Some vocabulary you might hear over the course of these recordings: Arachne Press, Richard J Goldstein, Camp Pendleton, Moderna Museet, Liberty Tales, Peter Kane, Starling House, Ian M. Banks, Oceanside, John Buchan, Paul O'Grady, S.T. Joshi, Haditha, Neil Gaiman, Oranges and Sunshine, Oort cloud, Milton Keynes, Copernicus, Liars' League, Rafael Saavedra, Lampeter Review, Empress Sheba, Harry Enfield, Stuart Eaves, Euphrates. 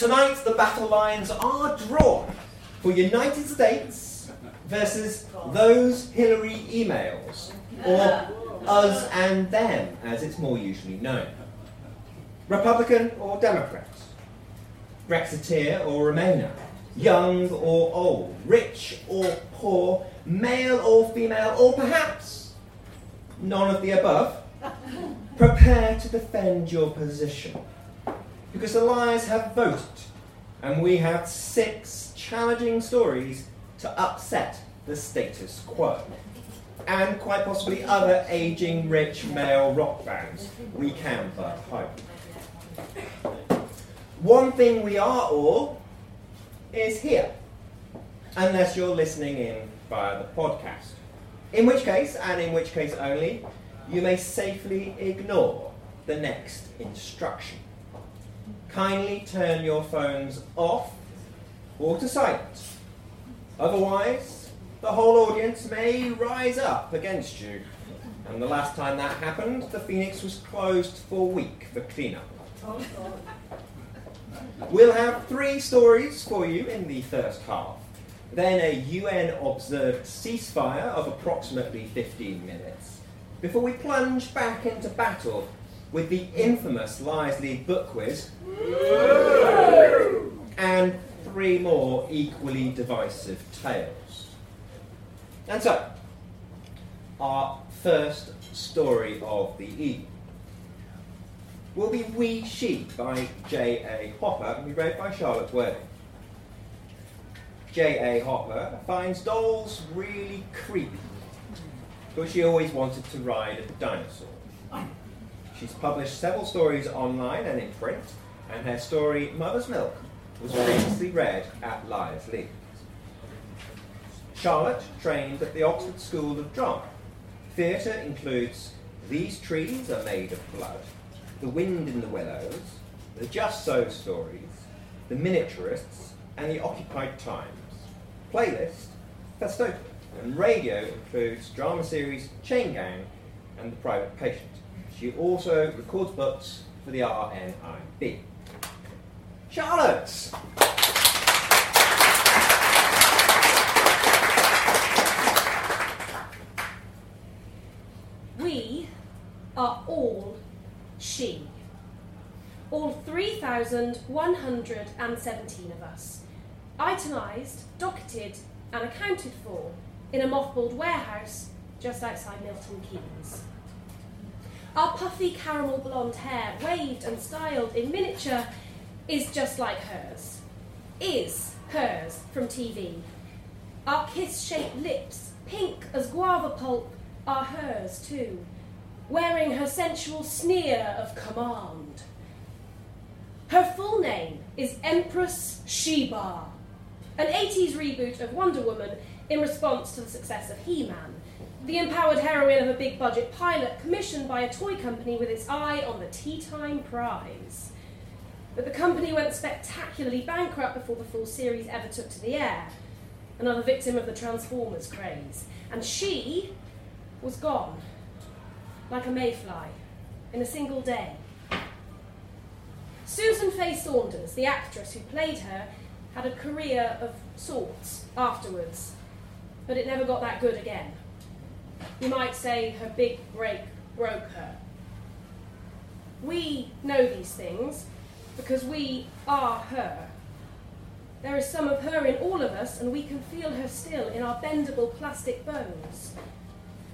Tonight, the battle lines are drawn for United States versus those Hillary emails, or us and them, as it's more usually known. Republican or Democrat, Brexiteer or Remainer, young or old, rich or poor, male or female, or perhaps none of the above. Prepare to defend your position, because the Liars have voted, and we have 6 challenging stories to upset the status quo, and quite possibly other ageing, rich male rock bands we can but hope. One thing we are all is here, unless you're listening in via the podcast, in which case, and in which case only, you may safely ignore the next instruction. Kindly turn your phones off or to silent. Otherwise, the whole audience may rise up against you. And the last time that happened, the Phoenix was closed for a week for cleanup. We'll have 3 stories for you in the first half. Then a UN-observed ceasefire of approximately 15 minutes before we plunge back into battle with the infamous Liars' League book quiz, and 3 more equally divisive tales. And so, our first story of the evening will be We She by J.A. Hopper, and be read by Charlotte Werding. J.A. Hopper finds dolls really creepy, but she always wanted to ride a dinosaur. She's published several stories online and in print, and her story, Mother's Milk, was previously read at Liars' League. Charlotte trained at the Oxford School of Drama. Theatre includes These Trees Are Made of Blood, The Wind in the Willows, The Just So Stories, The Miniaturists, and The Occupied Times. Playlist, Festopia, and radio includes drama series Chain Gang and The Private Patient. She also records books for the RNIB. Charlotte! We are all she. All 3,117 of us, itemised, docketed and accounted for in a mothballed warehouse just outside Milton Keynes. Our puffy caramel blonde hair, waved and styled in miniature, is just like hers. Is hers from TV. Our kiss-shaped lips, pink as guava pulp, are hers too, wearing her sensual sneer of command. Her full name is Empress Sheba, an 80s reboot of Wonder Woman in response to the success of He-Man, the empowered heroine of a big-budget pilot commissioned by a toy company with its eye on the tea-time prize. But the company went spectacularly bankrupt before the full series ever took to the air, another victim of the Transformers craze. And she was gone, like a mayfly, in a single day. Susan Faye Saunders, the actress who played her, had a career of sorts afterwards, but it never got that good again. You might say her big break broke her. We know these things because we are her. There is some of her in all of us, and we can feel her still in our bendable plastic bones.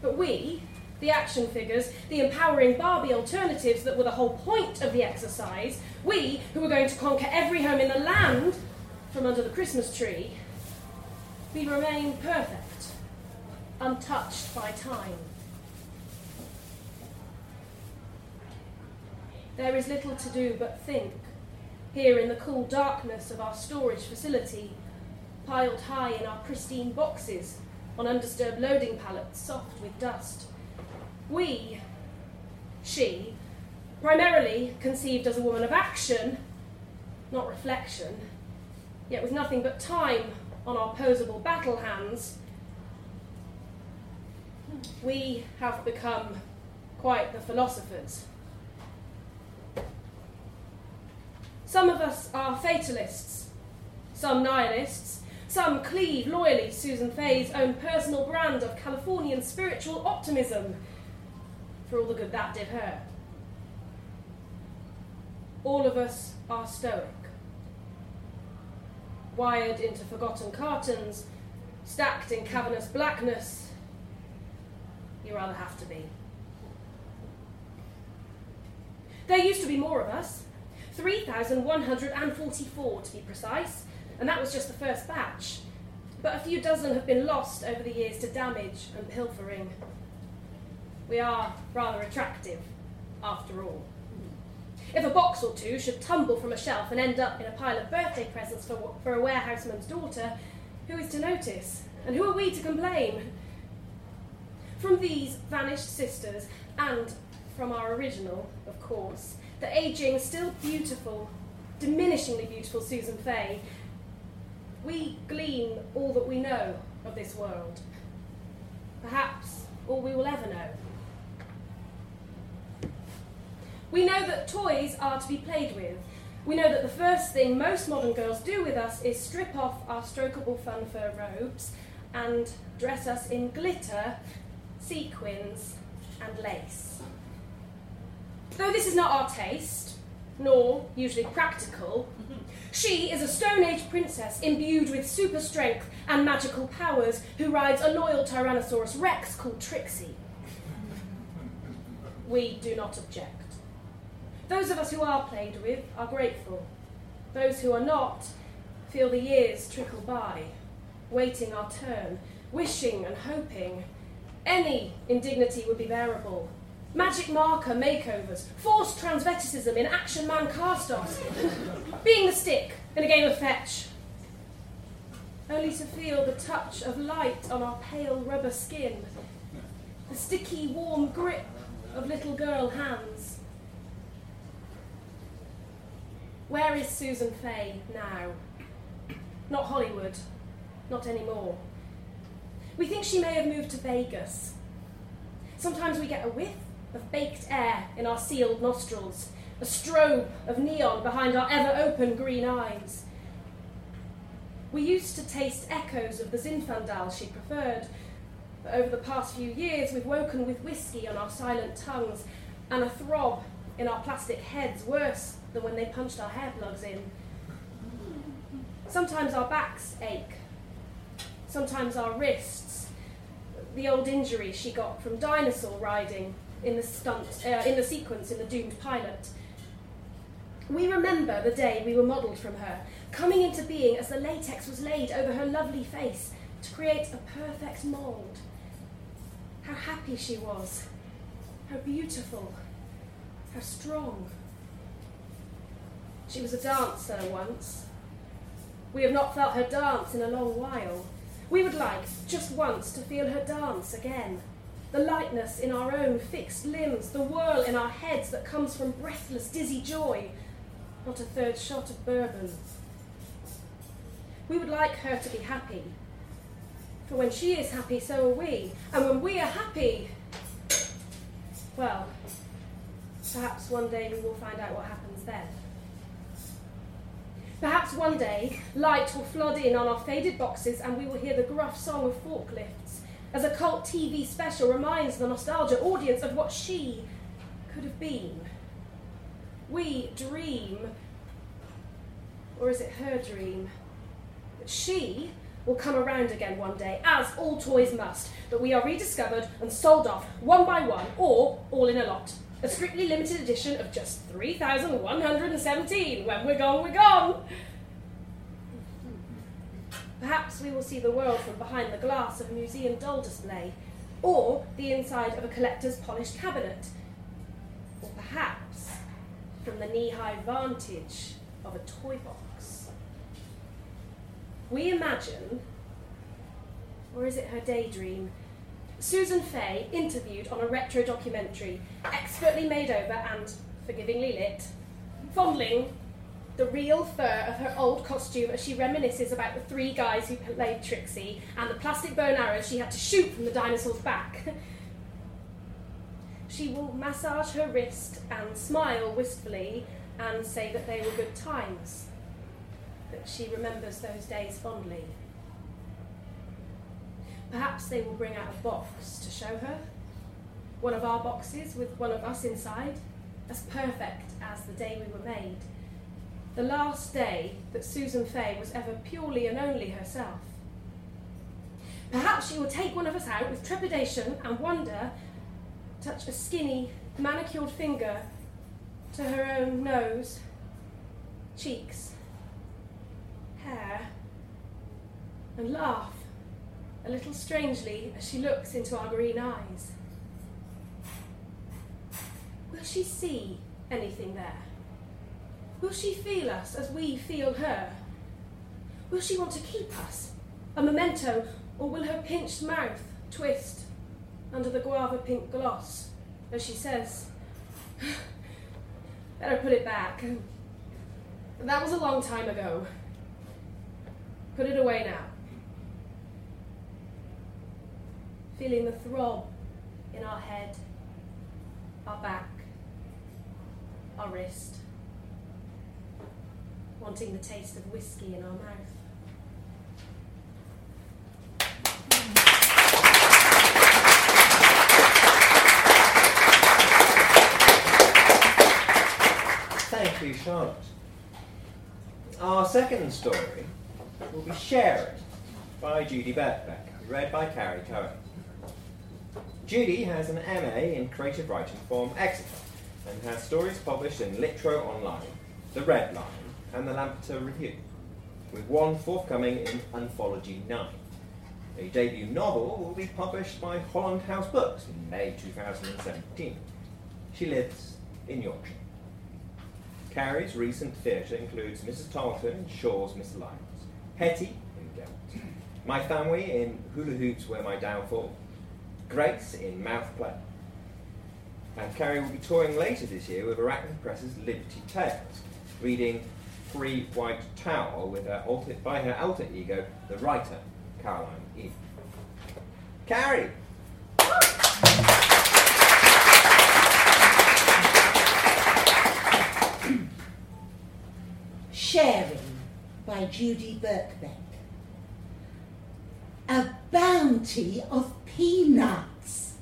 But we, the action figures, the empowering Barbie alternatives that were the whole point of the exercise, we who were going to conquer every home in the land from under the Christmas tree, we remain perfect, untouched by time. There is little to do but think, here in the cool darkness of our storage facility, piled high in our pristine boxes on undisturbed loading pallets soft with dust. We, she, primarily conceived as a woman of action, not reflection, yet with nothing but time on our posable battle hands, we have become quite the philosophers. Some of us are fatalists, some nihilists, some cleave loyally to Susan Faye's own personal brand of Californian spiritual optimism, for all the good that did her. All of us are stoic, wired into forgotten cartons, stacked in cavernous blackness. You rather have to be. There used to be more of us, 3,144 to be precise, and that was just the first batch, but a few dozen have been lost over the years to damage and pilfering. We are rather attractive, after all. If a box or two should tumble from a shelf and end up in a pile of birthday presents for a warehouseman's daughter, who is to notice? And who are we to complain? From these vanished sisters, and from our original, of course, the ageing, still beautiful, diminishingly beautiful Susan Faye, we glean all that we know of this world. Perhaps all we will ever know. We know that toys are to be played with. We know that the first thing most modern girls do with us is strip off our strokable fun fur robes and dress us in glitter, sequins, and lace. Though this is not our taste, nor usually practical, she is a Stone Age princess imbued with super strength and magical powers who rides a loyal Tyrannosaurus Rex called Trixie. We do not object. Those of us who are played with are grateful. Those who are not feel the years trickle by, waiting our turn, wishing and hoping. Any indignity would be bearable. Magic marker makeovers, forced transvesticism in Action Man cast-offs, being the stick in a game of fetch. Only to feel the touch of light on our pale rubber skin, the sticky, warm grip of little girl hands. Where is Susan Faye now? Not Hollywood, not anymore. We think she may have moved to Vegas. Sometimes we get a whiff of baked air in our sealed nostrils, a strobe of neon behind our ever-open green eyes. We used to taste echoes of the Zinfandel she preferred, but over the past few years we've woken with whiskey on our silent tongues and a throb in our plastic heads worse than when they punched our hair plugs in. Sometimes our backs ache, sometimes our wrists, the old injury she got from dinosaur riding in the sequence in The Doomed Pilot. We remember the day we were modelled from her, coming into being as the latex was laid over her lovely face to create a perfect mould. How happy she was, how beautiful, how strong. She was a dancer once. We have not felt her dance in a long while. We would like, just once, to feel her dance again. The lightness in our own fixed limbs, the whirl in our heads that comes from breathless, dizzy joy, not a third shot of bourbon. We would like her to be happy, for when she is happy, so are we, and when we are happy, well, perhaps one day we will find out what happens then. Perhaps one day light will flood in on our faded boxes and we will hear the gruff song of forklifts, as a cult TV special reminds the nostalgia audience of what she could have been. We dream, or is it her dream, that she will come around again one day, as all toys must, that we are rediscovered and sold off one by one, or all in a lot. A strictly limited edition of just 3,117. When we're gone, we're gone. Perhaps we will see the world from behind the glass of a museum doll display, or the inside of a collector's polished cabinet, or perhaps from the knee-high vantage of a toy box. We imagine, or is it her daydream, Susan Faye interviewed on a retro documentary, expertly made over and forgivingly lit, fondling the real fur of her old costume as she reminisces about the three guys who played Trixie and the plastic bow and arrows she had to shoot from the dinosaur's back. She will massage her wrist and smile wistfully and say that they were good times, that she remembers those days fondly. Perhaps they will bring out a box to show her, one of our boxes with one of us inside, as perfect as the day we were made, the last day that Susan Faye was ever purely and only herself. Perhaps she will take one of us out with trepidation and wonder, touch a skinny, manicured finger to her own nose, cheeks, hair, and laugh a little strangely as she looks into our green eyes. Will she see anything there? Will she feel us as we feel her? Will she want to keep us, a memento, or will her pinched mouth twist under the guava pink gloss as she says, "Better put it back. That was a long time ago. Put it away now." Feeling the throb in our head, our back, our wrist, wanting the taste of whiskey in our mouth. Thank you, Charlotte. Our second story will be Sharing by Judy Berkbeck, read by Carrie Coon. Judy has an MA in creative writing from Exeter and has stories published in Litro Online, The Red Line, and The Lampeter Review, with one forthcoming in Anthology 9. A debut novel will be published by Holland House Books in May 2017. She lives in Yorkshire. Carrie's recent theatre includes Mrs. Tarleton in Shaw's Miss Lyons, Hetty in Guilt, My Family in Hula Hoops Were My Downfall, Grace in Mouthplay. And Carrie will be touring later this year with Arachne Press's Liberty Tales, reading Free White Tower with her alter ego, the writer, Caroline E. Carrie! Sharing by Judy Berkbeck. A bounty of peanuts.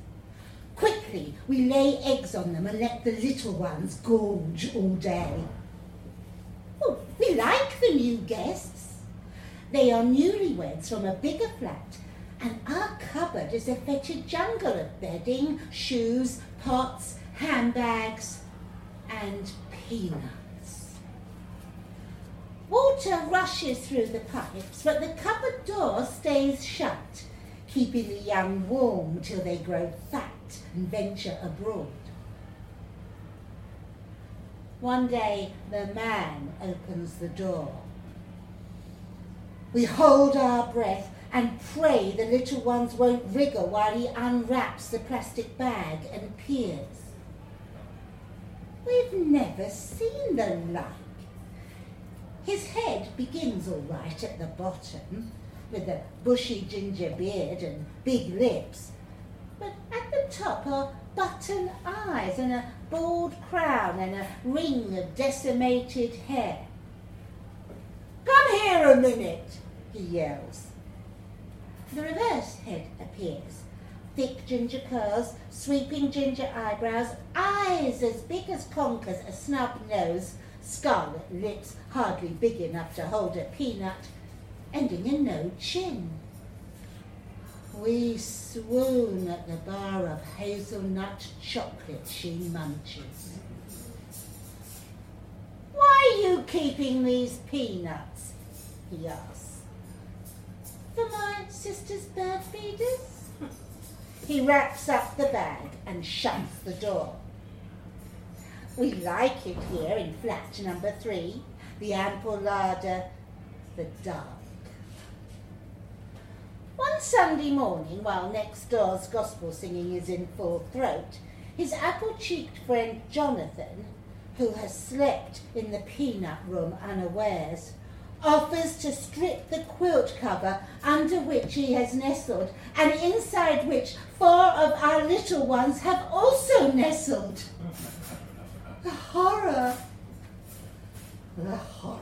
Quickly, we lay eggs on them and let the little ones gorge all day. Oh, we like the new guests. They are newlyweds from a bigger flat, and our cupboard is a fetid jungle of bedding, shoes, pots, handbags, and peanuts. Water rushes through the pipes, but the cupboard door stays shut, keeping the young warm till they grow fat and venture abroad. One day, the man opens the door. We hold our breath and pray the little ones won't wriggle while he unwraps the plastic bag and peers. We've never seen the like. His head begins all right at the bottom, with a bushy ginger beard and big lips, but at the top are button eyes and a bald crown and a ring of decimated hair. "Come here a minute," he yells. The reverse head appears. Thick ginger curls, sweeping ginger eyebrows, eyes as big as conkers, a snub nose, scarlet lips, hardly big enough to hold a peanut, ending in no chin. We swoon at the bar of hazelnut chocolate she munches. "Why are you keeping these peanuts?" he asks. "For my sister's bird feeders." He wraps up the bag and shuts the door. We like it here in flat number 3, the ample larder, the dark. One Sunday morning, while next door's gospel singing is in full throat, his apple-cheeked friend Jonathan, who has slept in the peanut room unawares, offers to strip the quilt cover under which he has nestled, and inside which 4 of our little ones have also nestled. The horror The horror.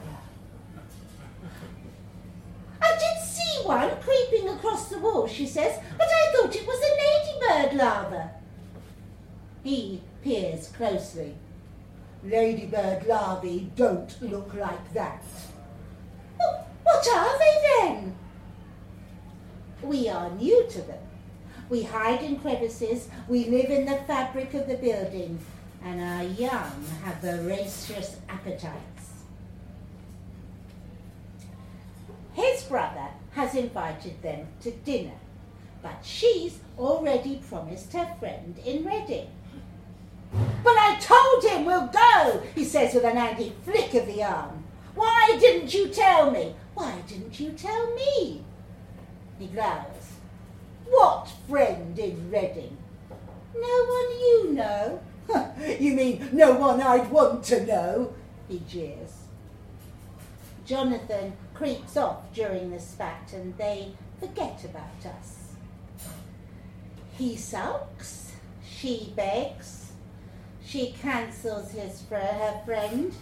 I did see one creeping across the wall, she says, but I thought it was a ladybird larva. He peers closely. Ladybird larvae don't look like that. Well, what are they then? We are new to them. We hide in crevices, we live in the fabric of the building, and our young have voracious appetites. His brother has invited them to dinner, but she's already promised her friend in Reading. But I told him we'll go, he says with an angry flick of the arm. Why didn't you tell me? Why didn't you tell me? He glowers. What friend in Reading? No one you know. You mean no one I'd want to know, he jeers. Jonathan creeps off during the spat and they forget about us. He sulks, she begs, she cancels her friend,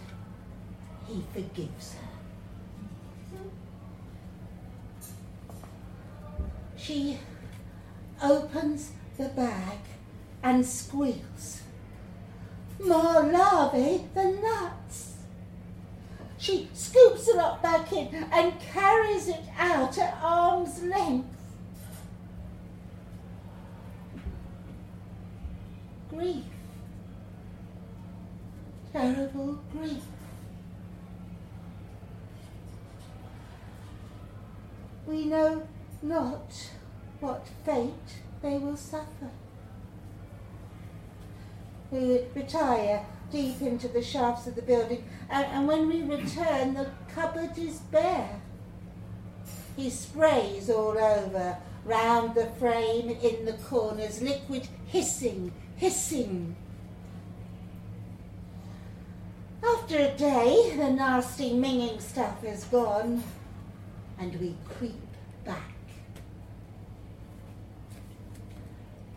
he forgives her. She opens the bag and squeals. More larvae than nuts. She scoops the lot back in and carries it out at arm's length. Grief. Terrible grief. We know not what fate they will suffer. We would retire deep into the shafts of the building, and when we return, the cupboard is bare. He sprays all over, round the frame, in the corners, liquid hissing. After a day, the nasty minging stuff is gone, and we creep back.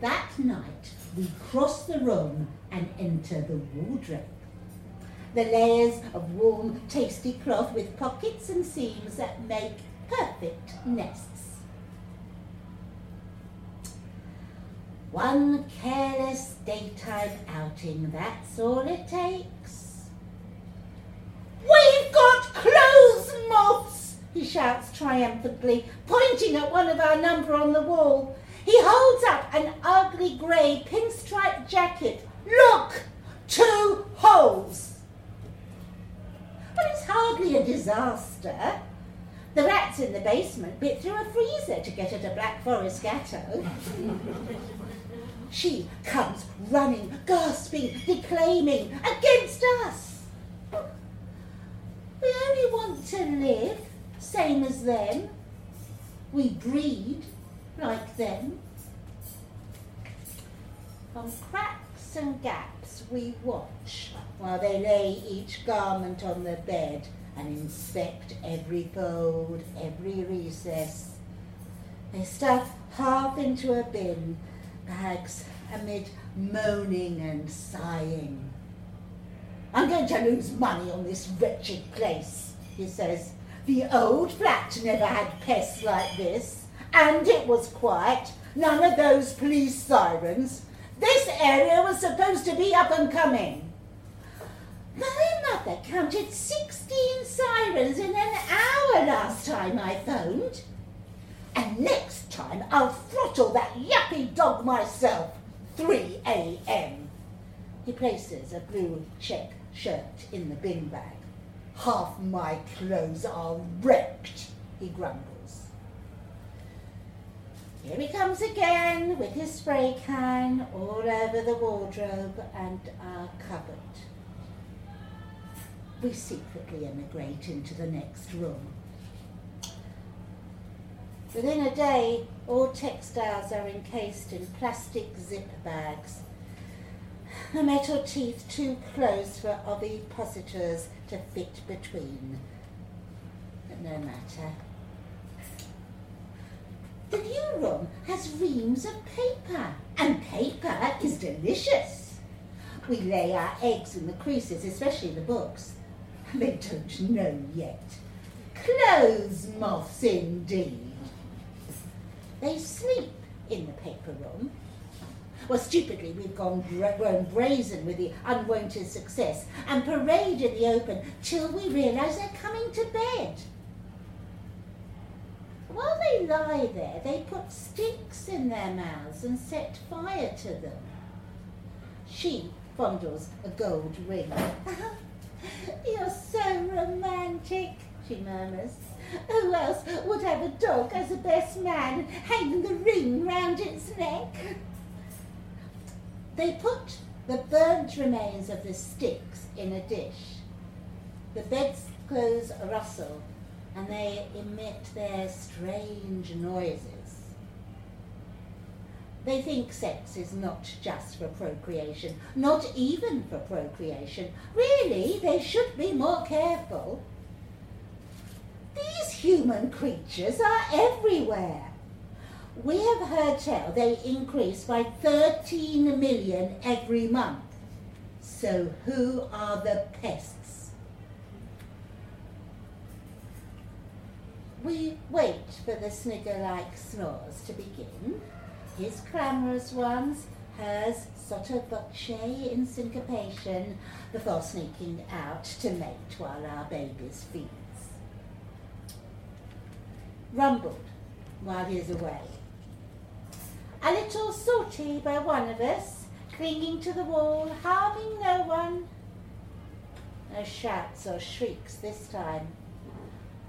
That night, we cross the room and enter the wardrobe. The layers of warm, tasty cloth with pockets and seams that make perfect nests. One careless daytime outing, that's all it takes. We've got clothes moths, he shouts triumphantly, pointing at one of our number on the wall. He holds up an ugly grey pinstripe jacket. Look, 2 holes. But it's hardly a disaster. The rats in the basement bit through a freezer to get at a Black Forest gatto. She comes running, gasping, declaiming against us. We only want to live, same as them. We breed. Like them. From cracks and gaps we watch while they lay each garment on the bed and inspect every fold, every recess. They stuff half into a bin, bags amid moaning and sighing. I'm going to lose money on this wretched place, he says. The old flat never had pests like this. And it was quiet, none of those police sirens. This area was supposed to be up and coming. My mother counted 16 sirens in an hour last time I phoned. And next time I'll throttle that yappy dog myself, 3 a.m. He places a blue check shirt in the bin bag. Half my clothes are wrecked, he grumbles. Here he comes again with his spray can all over the wardrobe and our cupboard. We secretly emigrate into the next room. Within a day, all textiles are encased in plastic zip bags. The metal teeth too close for ovipositors to fit between. But no matter. The new room has reams of paper, and paper is delicious. We lay our eggs in the creases, especially the books. they don't know yet. Clothes moths indeed. They sleep in the paper room. Well, stupidly, we've grown brazen with the unwonted success and parade in the open till we realise they're coming to bed. While they lie there, they put sticks in their mouths and set fire to them. She fondles a gold ring. You're so romantic, she murmurs. Who else would have a dog as a best man and hang the ring round its neck? They put the burnt remains of the sticks in a dish. The bedclothes rustle and they emit their strange noises. They think sex is not just for procreation, not even for procreation. Really, they should be more careful. These human creatures are everywhere. We have heard tell they increase by 13 million every month. So who are the pests? We wait for the snigger-like snores to begin. His clamorous ones, hers sotto voce in syncopation, before sneaking out to mate while our babies feeds. Rumbled while he is away. A little salty by one of us, clinging to the wall, harming no one. No shouts or shrieks this time.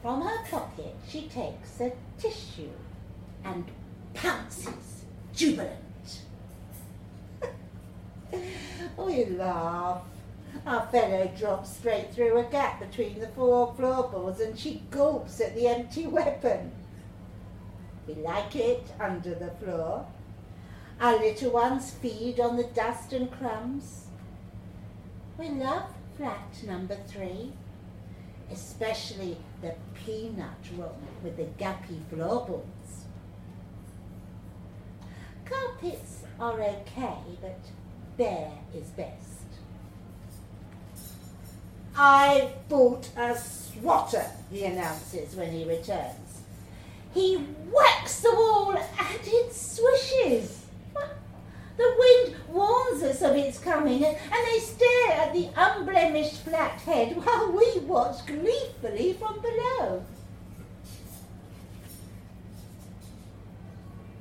From her pocket she takes a tissue and pounces, jubilant. We laugh. Our fellow drops straight through a gap between the four floorboards and she gulps at the empty weapon. We like it under the floor. Our little ones feed on the dust and crumbs. We love flat number 3, especially the peanut room with the gappy floorboards. Carpets are okay, but bare is best. I bought a swatter, he announces when he returns. He whacks the wall and it swishes. The wind warns us of its coming, and they stare at the unblemished flat head while we watch gleefully from below.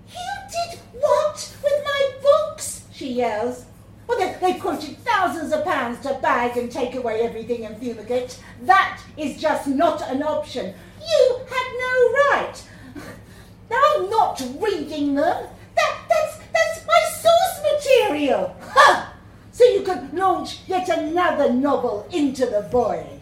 You did what with my books? She yells. Well, they quoted thousands of pounds to bag and take away everything and fumigate. That is just not an option. You had no right. Now I'm not reading them. That's my source material. Ha! So you could launch yet another novel into the void.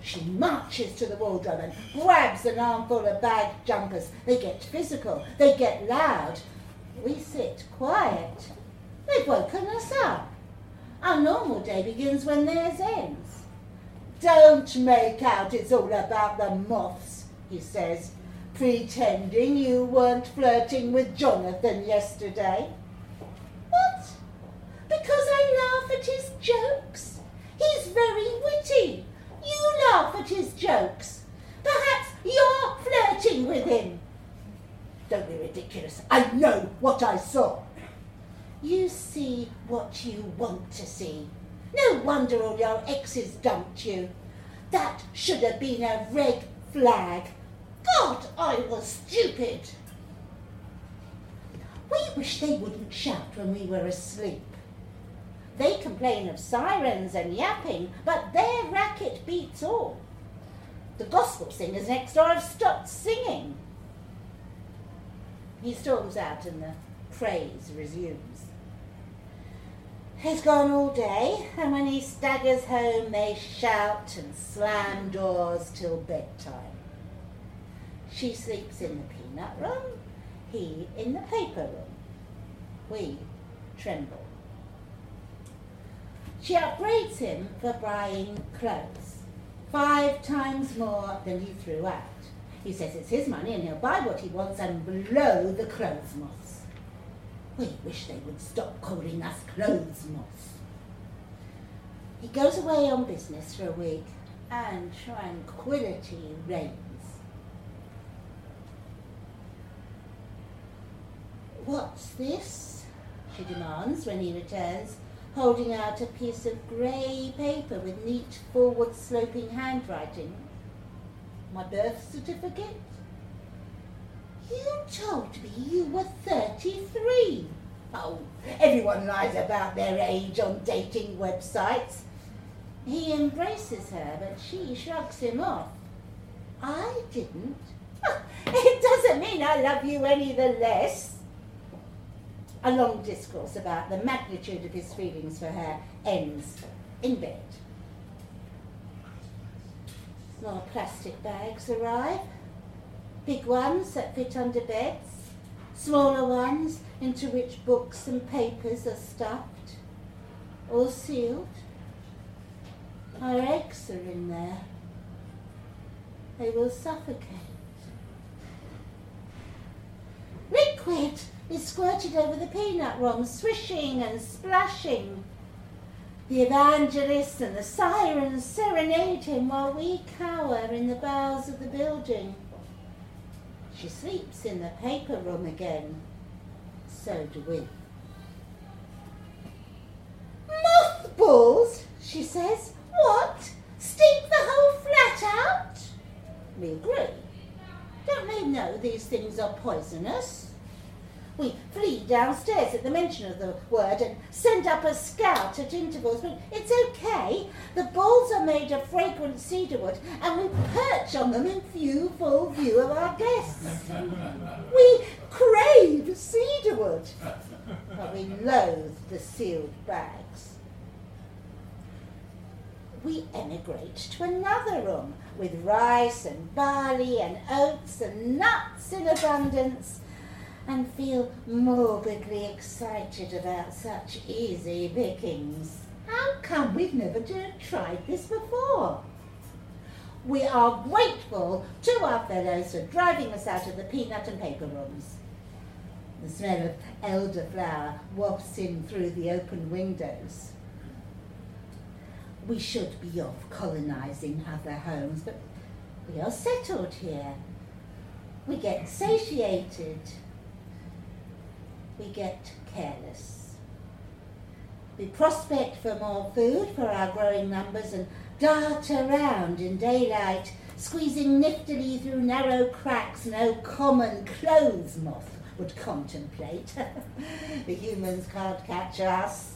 She marches to the wardrobe and grabs an armful of bag jumpers. They get physical. They get loud. We sit quiet. They've woken us up. Our normal day begins when theirs ends. Don't make out it's all about the moths, he says, pretending you weren't flirting with Jonathan yesterday. What? Because I laugh at his jokes? He's very witty. You laugh at his jokes. Perhaps you're flirting with him. Don't be ridiculous. I know what I saw. You see what you want to see. No wonder all your exes dumped you. That should have been a red flag. God, I was stupid. We wish they wouldn't shout when we were asleep. They complain of sirens and yapping, but their racket beats all. The gospel singers next door have stopped singing. He storms out and the praise resumes. He's gone all day, and when he staggers home, they shout and slam doors till bedtime. She sleeps in the peanut room, he in the paper room. We tremble. She upbraids him for buying clothes, 5 times more than he threw out. He says it's his money and he'll buy what he wants and blow the clothes moths. We wish they would stop calling us clothes moths. He goes away on business for a week. and tranquility reigns. "What's this?" she demands when he returns, holding out a piece of grey paper with neat, forward-sloping handwriting. "My birth certificate?" "You told me you were 33. "Oh, everyone lies about their age on dating websites." He embraces her, but she shrugs him off. "I didn't." "It doesn't mean I love you any the less." A long discourse about the magnitude of his feelings for her ends in bed. More plastic bags arrive. Big ones that fit under beds. Smaller ones into which books and papers are stuffed. All sealed. Our eggs are in there. They will suffocate. Liquid! Is squirted over the peanut ROM, swishing and splashing. The evangelists and the sirens serenade him while we cower in the bowels of the building. She sleeps in the paper ROM again. So do we. "Mothballs," she says. "What? Stink the whole flat out?" We agree. Don't they know these things are poisonous? We flee downstairs at the mention of the word and send up a scout at intervals, but it's okay. The balls are made of fragrant cedarwood and we perch on them in full view of our guests. We crave cedarwood, but we loathe the sealed bags. We emigrate to another room with rice and barley and oats and nuts in abundance, and feel morbidly excited about such easy pickings. How come we've never tried this before? We are grateful to our fellows for driving us out of the peanut and paper rooms. The smell of elderflower wafts in through the open windows. We should be off colonising other homes, but we are settled here. We get satiated. We get careless. We prospect for more food for our growing numbers and dart around in daylight, squeezing niftily through narrow cracks no common clothes moth would contemplate. The humans can't catch us.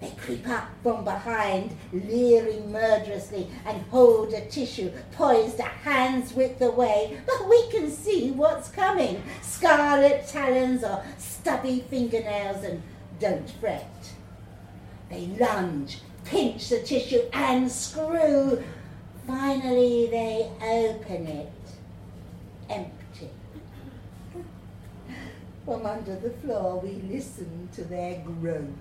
They creep up from behind, leering murderously, and hold a tissue poised a hand's width away, but we can see what's coming. Scarlet talons or stubby fingernails, and don't fret. They lunge, pinch the tissue and screw. Finally they open it. Empty. From under the floor we listen to their groans.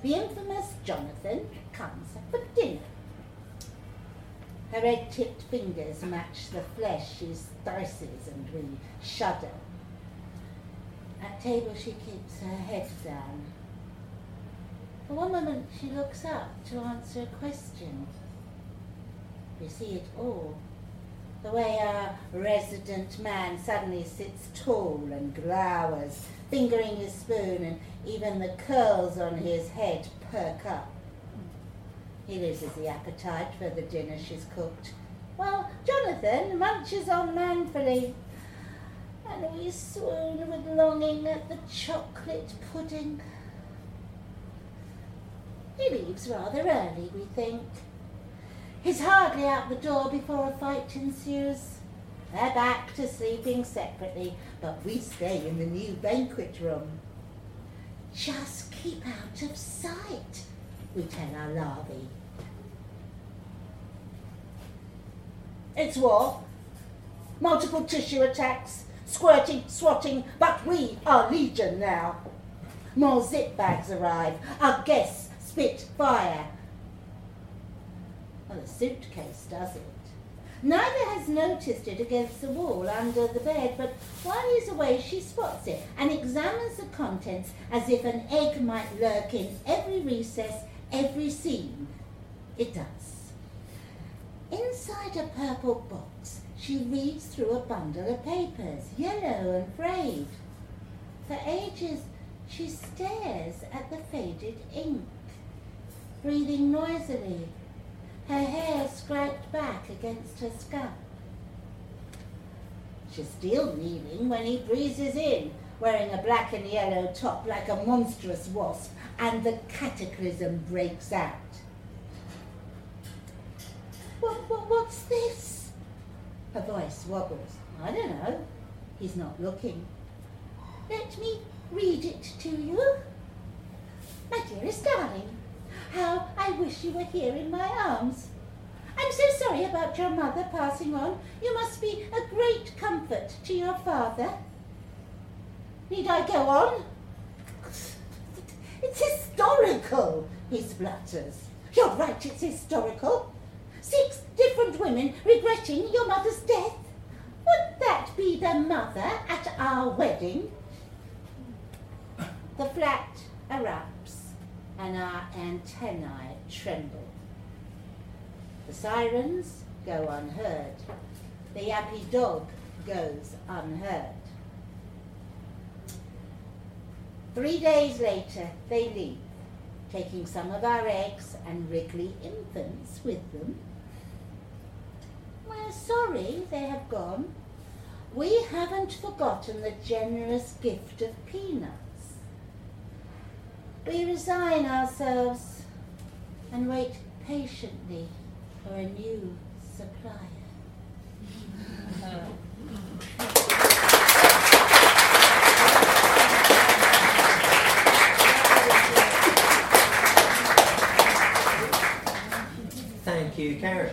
The infamous Jonathan comes for dinner. Her red-tipped fingers match the flesh she slices and we shudder. At table she keeps her head down. For one moment she looks up to answer a question. We see it all. The way our resident man suddenly sits tall and glowers, fingering his spoon, and even the curls on his head perk up. He loses the appetite for the dinner she's cooked, while Jonathan munches on manfully, and we swoon with longing at the chocolate pudding. He leaves rather early, we think. He's hardly out the door before a fight ensues. They're back to sleeping separately, but we stay in the new banquet room. "Just keep out of sight," we tell our larvae. It's war. Multiple tissue attacks, squirting, swatting, but we are legion now. More zip bags arrive. Our guests spit fire. Well, a suitcase does it. Neither has noticed it against the wall under the bed, but while he's away she spots it and examines the contents as if an egg might lurk in every recess, every seam, It does. Inside a purple box, she reads through a bundle of papers, yellow and frayed. For ages, she stares at the faded ink, breathing noisily, her hair scraped back against her scalp. She's still kneeling when he breezes in, wearing a black and yellow top like a monstrous wasp, and the cataclysm breaks out. What's this? Her voice wobbles. I don't know. He's not looking. Let me read it to you. My dearest darling, how I wish you were here in my arms. I'm so sorry about your mother passing on. You must be a great comfort to your father. Need I go on? It's historical, he splutters. You're right, it's historical. 6 different women regretting your mother's death. Would that be the mother at our wedding? The flat erupts and our antennae tremble. The sirens go unheard. The yappy dog goes unheard. 3 days later, they leave, taking some of our eggs and wriggly infants with them. We're sorry they have gone. We haven't forgotten the generous gift of peanuts. We resign ourselves and wait patiently for a new supplier. Thank you, Carrie.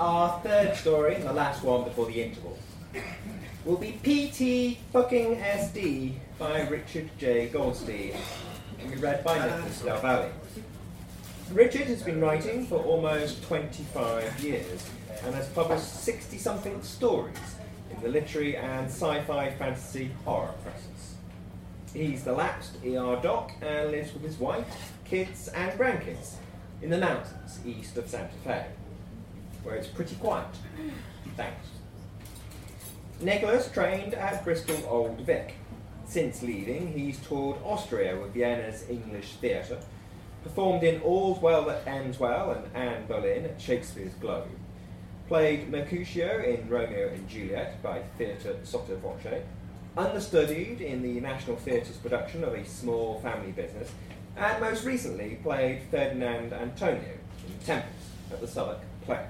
Our third story, and the last one before the interval, will be PTSD by Richard J. Goldstein, and be read by Nicholas Del Valle. Richard has been writing for almost 25 years and has published 60-something stories in the literary and sci-fi fantasy horror presses. He's the lapsed ER doc and lives with his wife, kids and grandkids in the mountains east of Santa Fe, where it's pretty quiet. Thanks. Nicholas trained at Bristol Old Vic. Since leaving, he's toured Austria with Vienna's English Theatre, performed in All's Well That Ends Well and Anne Boleyn at Shakespeare's Globe, played Mercutio in Romeo and Juliet by Theatre Sottovoce, understudied in the National Theatre's production of A Small Family Business, and most recently played Ferdinand Antonio in The Tempest at the Southwark Players.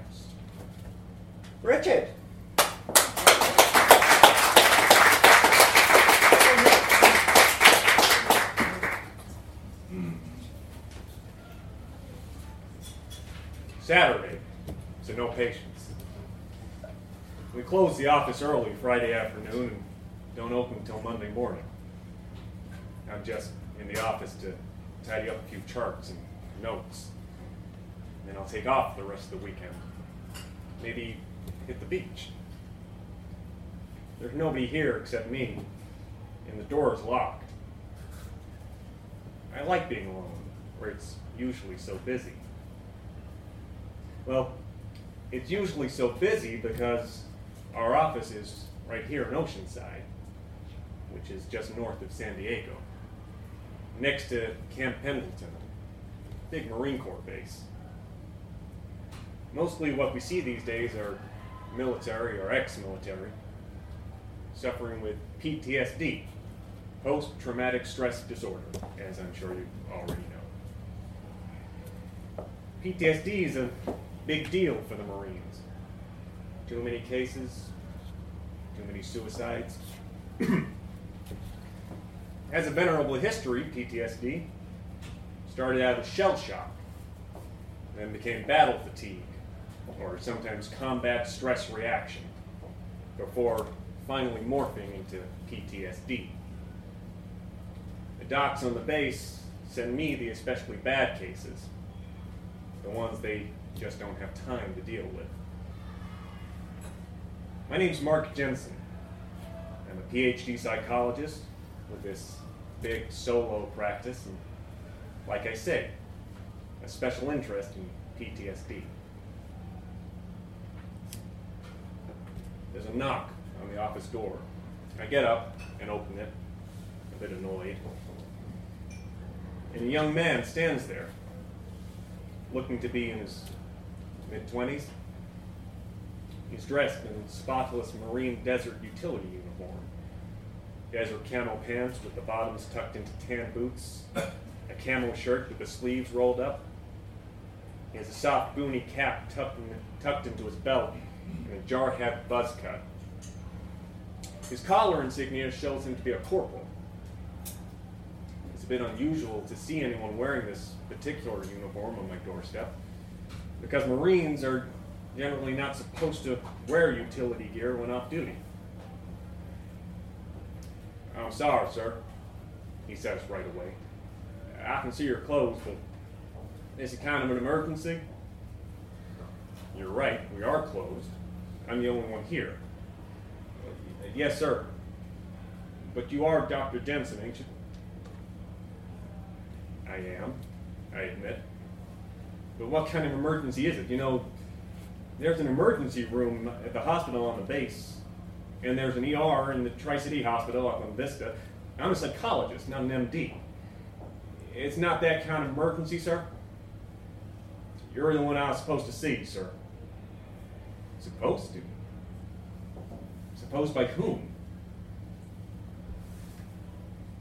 Richard! Saturday, so no patience. We close the office early Friday afternoon and don't open until Monday morning. I'm just in the office to tidy up a few charts and notes. Then I'll take off the rest of the weekend. Maybe hit the beach. There's nobody here except me, and the door is locked. I like being alone, where it's usually so busy. Well, it's usually so busy because our office is right here in Oceanside, which is just north of San Diego, next to Camp Pendleton, a big Marine Corps base. Mostly what we see these days are military or ex-military suffering with PTSD, post-traumatic stress disorder, as I'm sure you already know. PTSD is a big deal for the Marines. Too many cases, too many suicides. Has a venerable history, PTSD. Started out as shell shock, then became battle fatigue, or sometimes combat stress reaction, before finally morphing into PTSD. The docs on the base send me the especially bad cases, the ones they just don't have time to deal with. My name's Mark Jensen. I'm a PhD psychologist with this big solo practice, and like I say, a special interest in PTSD. There's a knock on the office door. I get up and open it, a bit annoyed. And a young man stands there, looking to be in his mid-20s. He's dressed in a spotless marine desert utility uniform. Desert camo pants with the bottoms tucked into tan boots, a camo shirt with the sleeves rolled up. He has a soft boonie cap tucked into his belt and a jar hat buzz cut. His collar insignia shows him to be a corporal. It's a bit unusual to see anyone wearing this particular uniform on my doorstep, because Marines are generally not supposed to wear utility gear when off duty. "I'm sorry, sir," he says right away. "I can see your clothes, but is it kind of an emergency?" "You're right, we are closed. I'm the only one here." "Yes, sir. But you are Dr. Jensen, ain't you?" "I am," I admit. "But what kind of emergency is it? You know, there's an emergency room at the hospital on the base, and there's an ER in the Tri-City Hospital up in Vista. I'm a psychologist, not an MD. It's not that kind of emergency, sir." "You're the one I was supposed to see, sir." "Supposed to? Supposed by whom?"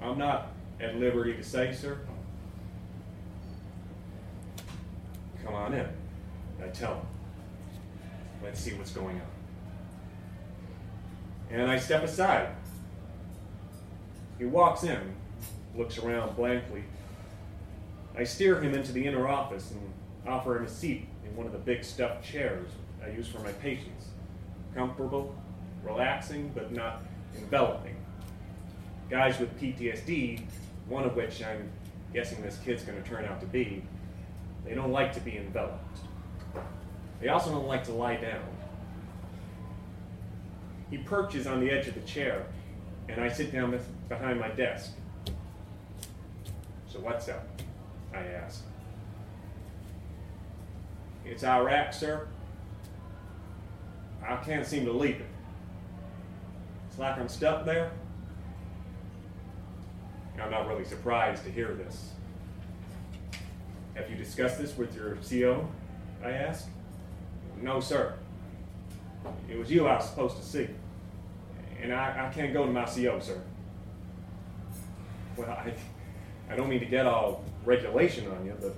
"I'm not at liberty to say, sir." "Come on in," I tell him. "Let's see what's going on." And I step aside. He walks in, looks around blankly. I steer him into the inner office and offer him a seat in one of the big stuffed chairs I use for my patients. Comfortable, relaxing, but not enveloping. Guys with PTSD, one of which I'm guessing this kid's going to turn out to be, they don't like to be enveloped. They also don't like to lie down. He perches on the edge of the chair, and I sit down behind my desk. "So what's up?" I ask. "It's Iraq, sir. I can't seem to leave it. It's like I'm stuck there." I'm not really surprised to hear this. "Have you discussed this with your CO?" I ask. "No, sir. It was you I was supposed to see. And I can't go to my CO, sir." "Well, I don't mean to get all regulation on you, but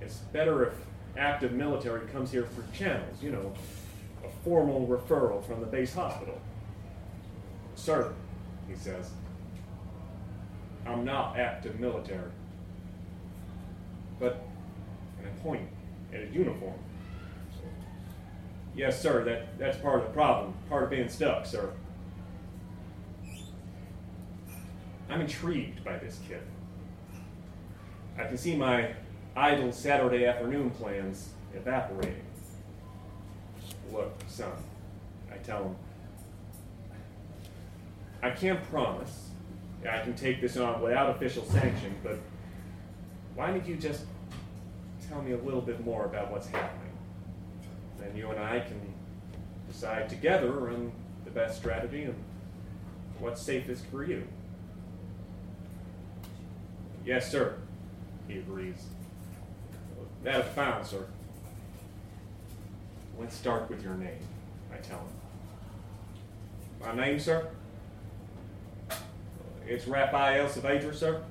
it's better if active military comes here for channels, you know, a formal referral from the base hospital." "Sir," he says, "I'm not active military." "But," and I point at his uniform. "Yes, sir, that's part of the problem, part of being stuck, sir." I'm intrigued by this kid. I can see my idle Saturday afternoon plans evaporating. "Look, son," I tell him, "I can't promise I can take this on without official sanction, but why don't you just tell me a little bit more about what's happening? Then you and I can decide together on the best strategy and what's safest for you." "Yes, sir," he agrees. "That's fine, sir." "Let's start with your name," I tell him. "My name, sir? It's Rafael Saavedra, sir."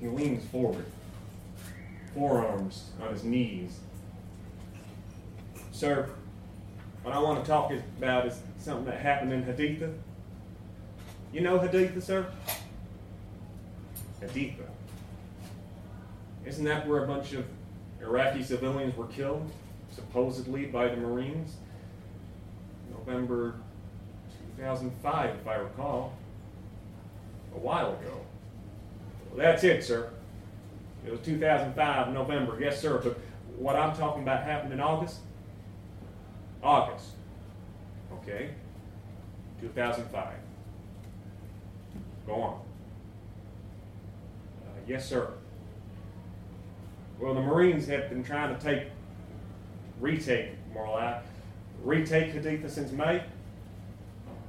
He leans forward, forearms on his knees. "Sir, what I want to talk about is something that happened in Haditha. You know Haditha, sir?" "Haditha? Isn't that where a bunch of Iraqi civilians were killed, supposedly by the Marines? November 2005, if I recall. A while ago." "Well, that's it, sir. It was 2005, November, yes, sir. But what I'm talking about happened in August." "August. Okay. 2005. Go on." "Yes, sir. Well, the Marines have been trying to retake Haditha since May,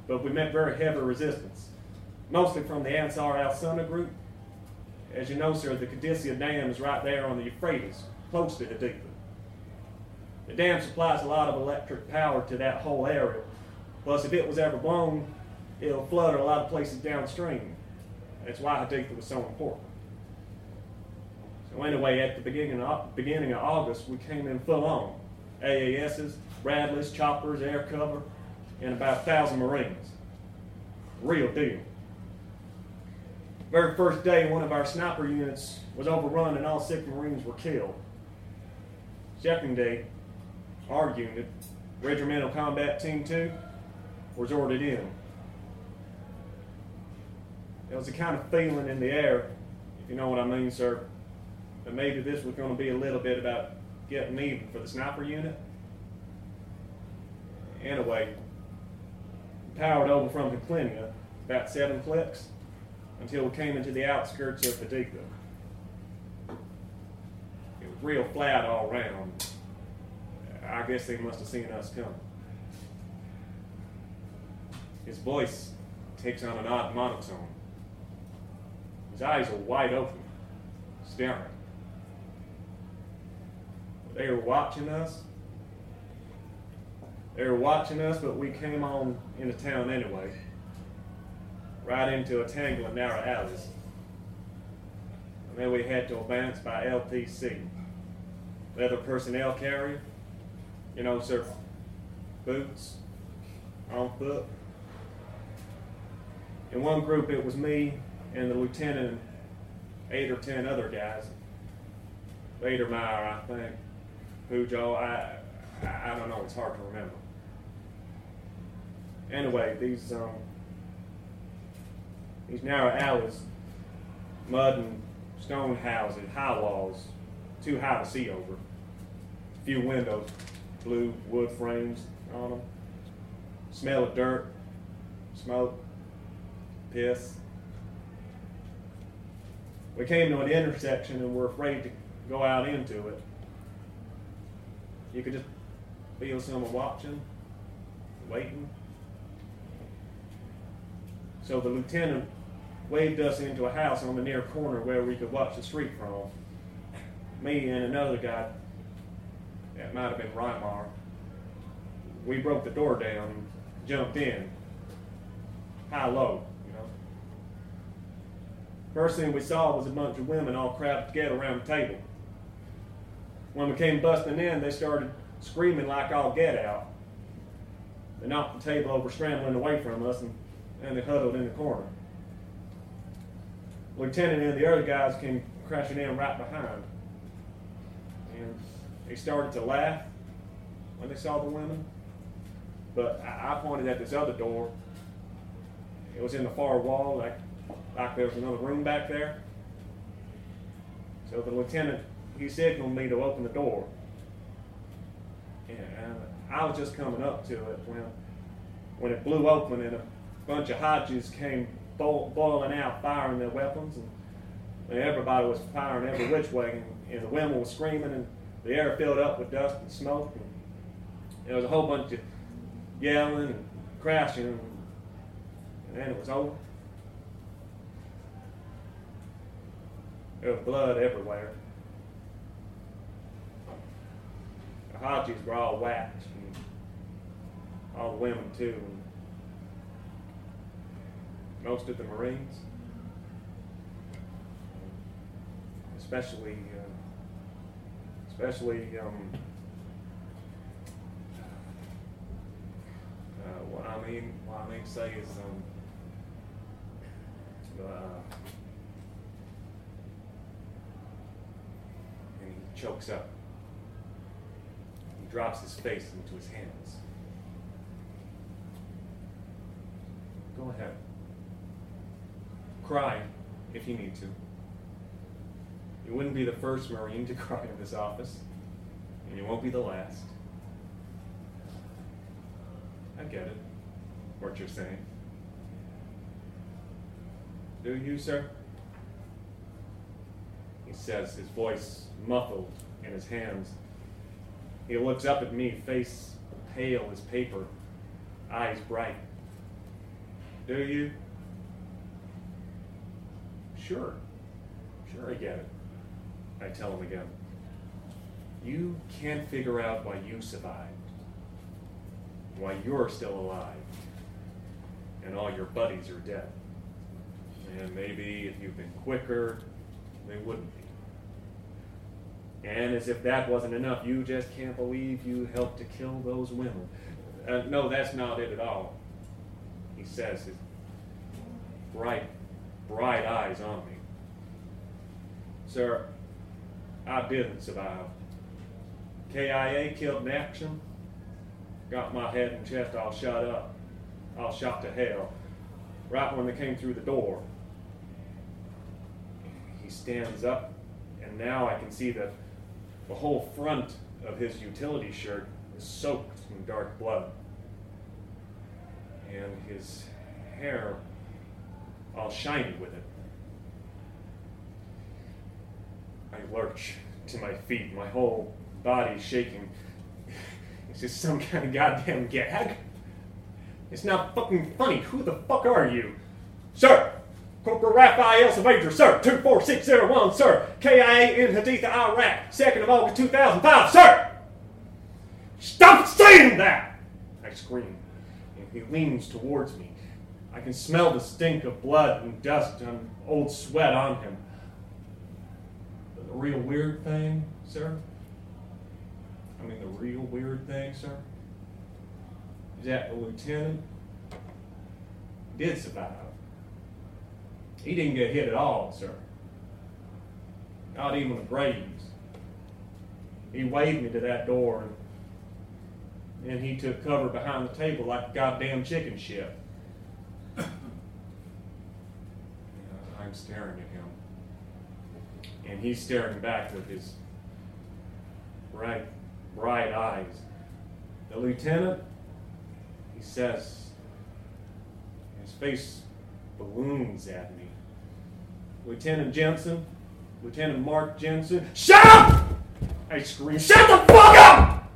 but we met very heavy resistance, mostly from the Ansar al-Sunnah group. As you know, sir, the Qadisiyah Dam is right there on the Euphrates, close to Haditha. The dam supplies a lot of electric power to that whole area. Plus, if it was ever blown, it'll flood a lot of places downstream. That's why Haditha was so important. So anyway, at the beginning of August, we came in full on. AASs, Radleys, choppers, air cover, and about 1,000 Marines. Real deal. Very first day, one of our sniper units was overrun and all 6 Marines were killed. Second day, our unit, Regimental Combat Team 2, was ordered in. There was a kind of feeling in the air, if you know what I mean, sir, that maybe this was going to be a little bit about getting even for the sniper unit. Anyway, we powered over from Heclinia, about 7 clicks, until we came into the outskirts of Haditha. It was real flat all around. I guess they must have seen us coming. His voice takes on an odd monotone. His eyes are wide open, staring. They were watching us. They were watching us, but we came on into town anyway. Right into a tangle of narrow alleys. And then we had to advance by LPC. Leather personnel carrier. You know, sir, boots, on foot. In one group, it was me and the lieutenant and 8 or 10 other guys. Badermeyer, I think. Pujo, I don't know, it's hard to remember. Anyway, these narrow alleys, mud and stone houses, high walls, too high to see over. A few windows, blue wood frames on them. Smell of dirt, smoke, piss. We came to an intersection and were afraid to go out into it. You could just feel someone watching, waiting. So the lieutenant waved us into a house on the near corner where we could watch the street from. Me and another guy, that might have been Reimar, we broke the door down and jumped in. High-low, you know. First thing we saw was a bunch of women all crowded together around the table. When we came busting in, they started screaming like all get out. They knocked the table over, scrambling away from us, and they huddled in the corner. The lieutenant and the other guys came crashing in right behind. And they started to laugh when they saw the women. But I pointed at this other door. It was in the far wall, like there was another room back there. So the lieutenant, he signaled me to open the door. And I was just coming up to it when it blew open and a bunch of Hodges came boiling out, firing their weapons. And everybody was firing every which way, and the women were screaming, and the air filled up with dust and smoke. And there was a whole bunch of yelling and crashing, and then it was over. There was blood everywhere. The Hodges were all whacked, and all the women too, and most of the Marines, and he chokes up. He drops his face into his hands. Go ahead. Cry if you need to. You wouldn't be the first Marine to cry in this office, and you won't be the last. I get it, what you're saying. Do you, sir? he says, his voice muffled in his hands. He looks up at me, face pale as paper, eyes bright. Do you? Sure. Sure, I get it. I tell him again. You can't figure out why you survived, why you're still alive, and all your buddies are dead. And maybe if you've been quicker, they wouldn't be. And as if that wasn't enough, you just can't believe you helped to kill those women. No, that's not it at all, he says, his bright, bright eyes on me. Sir, I didn't survive. KIA killed in action, got my head and chest all shot up, all shot to hell, right when they came through the door. He stands up, and now I can see that the whole front of his utility shirt is soaked in dark blood. And his hair all shiny with it. I lurch to my feet, my whole body shaking. Is this some kind of goddamn gag? It's not fucking funny. Who the fuck are you? Sir! Corporal Rafael Saavedra, sir! 24601, sir! KIA in Haditha, Iraq, 2nd of August 2005, sir! Stop saying that! I scream. And he leans towards me. I can smell the stink of blood and dust and old sweat on him. The real weird thing, sir? I mean, the real weird thing, sir? Is that the lieutenant did survive. He didn't get hit at all, sir. Not even the brains. He waved me to that door, and then he took cover behind the table like a goddamn chicken shit. I'm staring at him, and he's staring back with his bright, bright eyes. The lieutenant, he says, his face balloons at me. Lieutenant Jensen, Lieutenant Mark Jensen, shut up! I scream, shut the fuck up!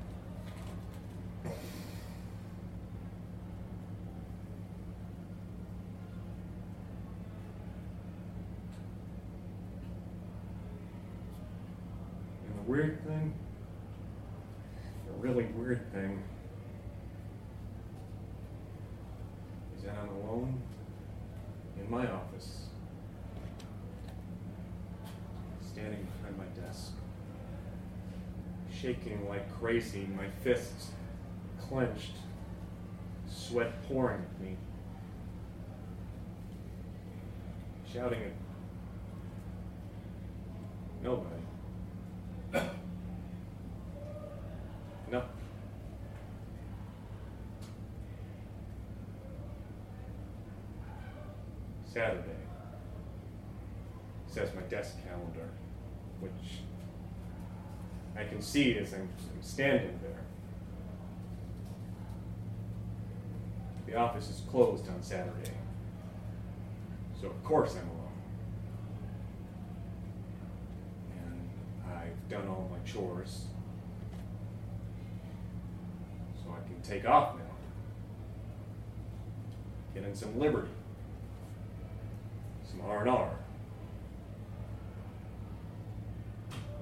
And the weird thing, the really weird thing, and I'm alone in my office, standing behind my desk, shaking like crazy, my fists clenched, sweat pouring at me, shouting at nobody. Nothing. Saturday, says my desk calendar, which I can see as I'm standing there. The office is closed on Saturday, so of course I'm alone. And I've done all my chores, so I can take off now, get in some liberty. Some R&R.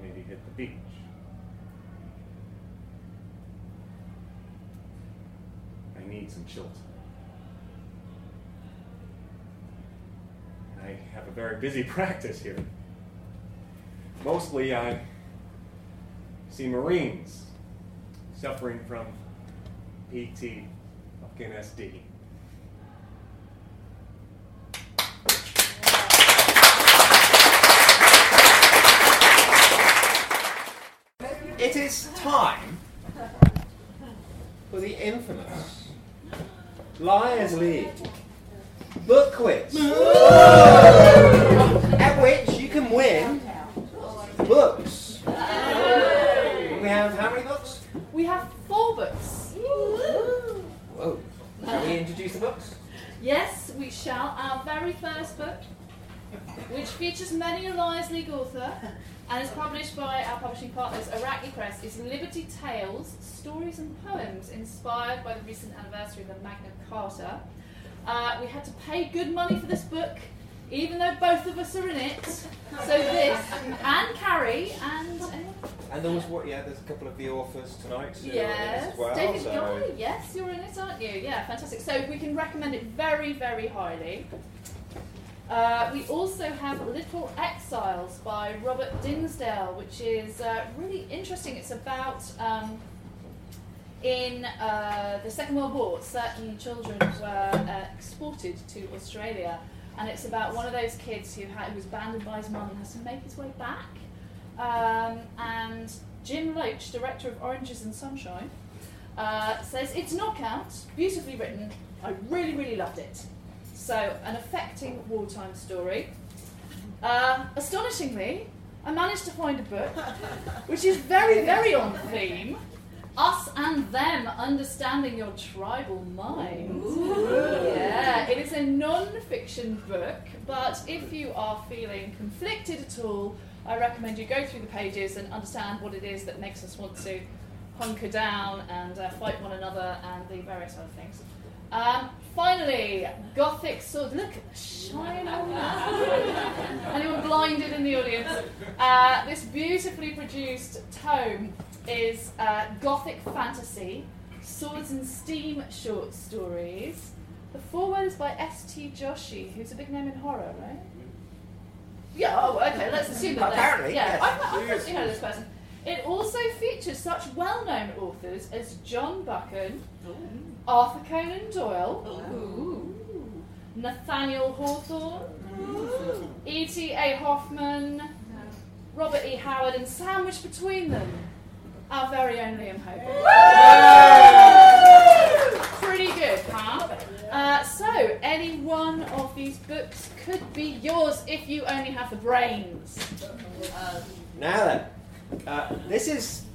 Maybe hit the beach. I need some chill time. I have a very busy practice here. Mostly I see Marines suffering from PTSD. It is time for the infamous Liars' League book quiz, at which you can win books. We have how many books? We have 4 books. Whoa! Shall we introduce the books? Yes, we shall. Our very first book which features many a Liars' League author and is published by our publishing partners Arachne Press, is Liberty Tales, stories and poems inspired by the recent anniversary of the Magna Carta. We had to pay good money for this book, even though both of us are in it. So this, and Carrie, and anyone? And there was what? Yeah, there's a couple of the authors tonight. Yes, well, David Guy. Yes, you're in it, aren't you? Yeah, fantastic. So we can recommend it very, very highly. We also have Little Exiles by Robert Dinsdale, which is really interesting. It's about in the Second World War, certain children were exported to Australia, and it's about one of those kids who was abandoned by his mum and has to make his way back. And Jim Loach, director of Oranges and Sunshine, says it's knockout, beautifully written. I really, really loved it. So, an affecting wartime story. Astonishingly, I managed to find a book which is very, very on theme. Us and Them, Understanding Your Tribal Mind. Yeah, it is a non-fiction book, but if you are feeling conflicted at all, I recommend you go through the pages and understand what it is that makes us want to hunker down and fight one another and the various other things. Finally, Gothic Sword. Look, shine on that. Anyone blinded in the audience? This beautifully produced tome is Gothic Fantasy, Swords and Steam Short Stories. The foreword is by S.T. Joshi, who's a big name in horror, right? Yeah, oh, okay, let's assume that. Apparently, yeah. Yes. I've actually heard of this person. It also features such well-known authors as John Buchan, ooh, Arthur Conan Doyle, ooh, Nathaniel Hawthorne, E.T.A. Hoffman, Robert E. Howard, and sandwiched between them, our very own Liam Hogan. Pretty good, huh? So, any one of these books could be yours if you only have the brains. Now then, this is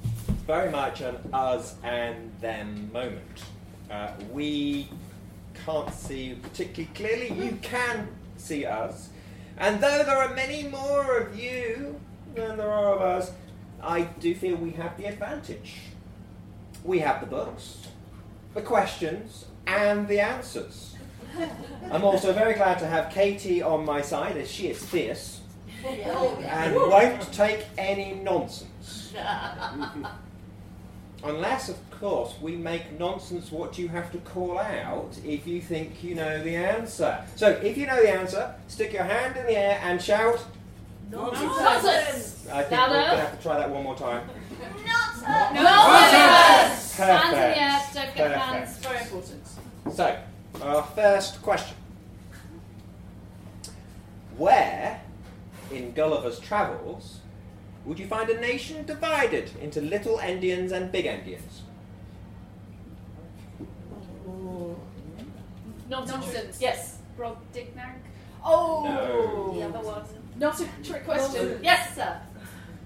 very much an us and them moment. We can't see you particularly clearly. You can see us. And though there are many more of you than there are of us, I do feel we have the advantage. We have the books, the questions, and the answers. I'm also very glad to have Katie on my side, as she is fierce and won't take any nonsense. Unless, of course, we make nonsense what you have to call out if you think you know the answer. So, if you know the answer, stick your hand in the air and shout... Nonsense! I think we're going to have to try that one more time. Nonsense! Hands in the air, don't get hands, very important. So, our first question. Where, in Gulliver's Travels, would you find a nation divided into little Endians and big Endians? Nonsense. Yes. Rob Dignac. Oh! No. The other one. Not a trick question. Yes, sir.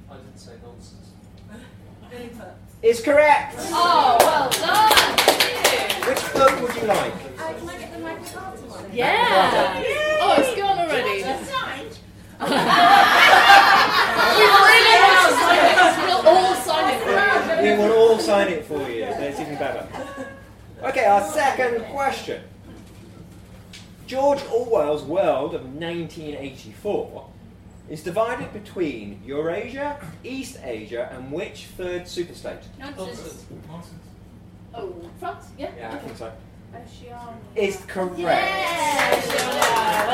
I didn't say nonsense. Is correct. Oh, well done. Thank you. Which book would you like? Can I get the Magna Carta one? Yeah. Yay. Oh, it's gone already. It's signed. You really want to sign it. We'll all sign it for you. We will all sign it for you. That's even better. Okay, our second question. George Orwell's world of 1984 is divided between Eurasia, East Asia, and which third superstate? Nonsense. Oh, France? Yeah? Yeah, I think so. Oceania. Is correct. Yes!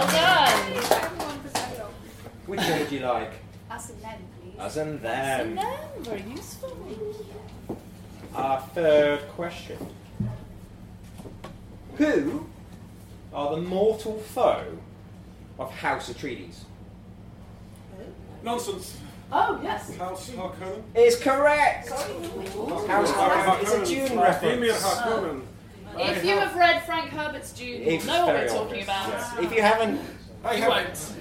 Oceania. Well done. Which one would you like? Us and them, please. Us and them. Us and them. Very useful. Our third question. Who are the mortal foe of House Atreides? Nonsense. Oh, yes. House Harkonnen. It's correct. House Harkonnen is a Dune reference. If you have read Frank Herbert's Dune, you know what we're talking about. Yes. If you haven't, you won't.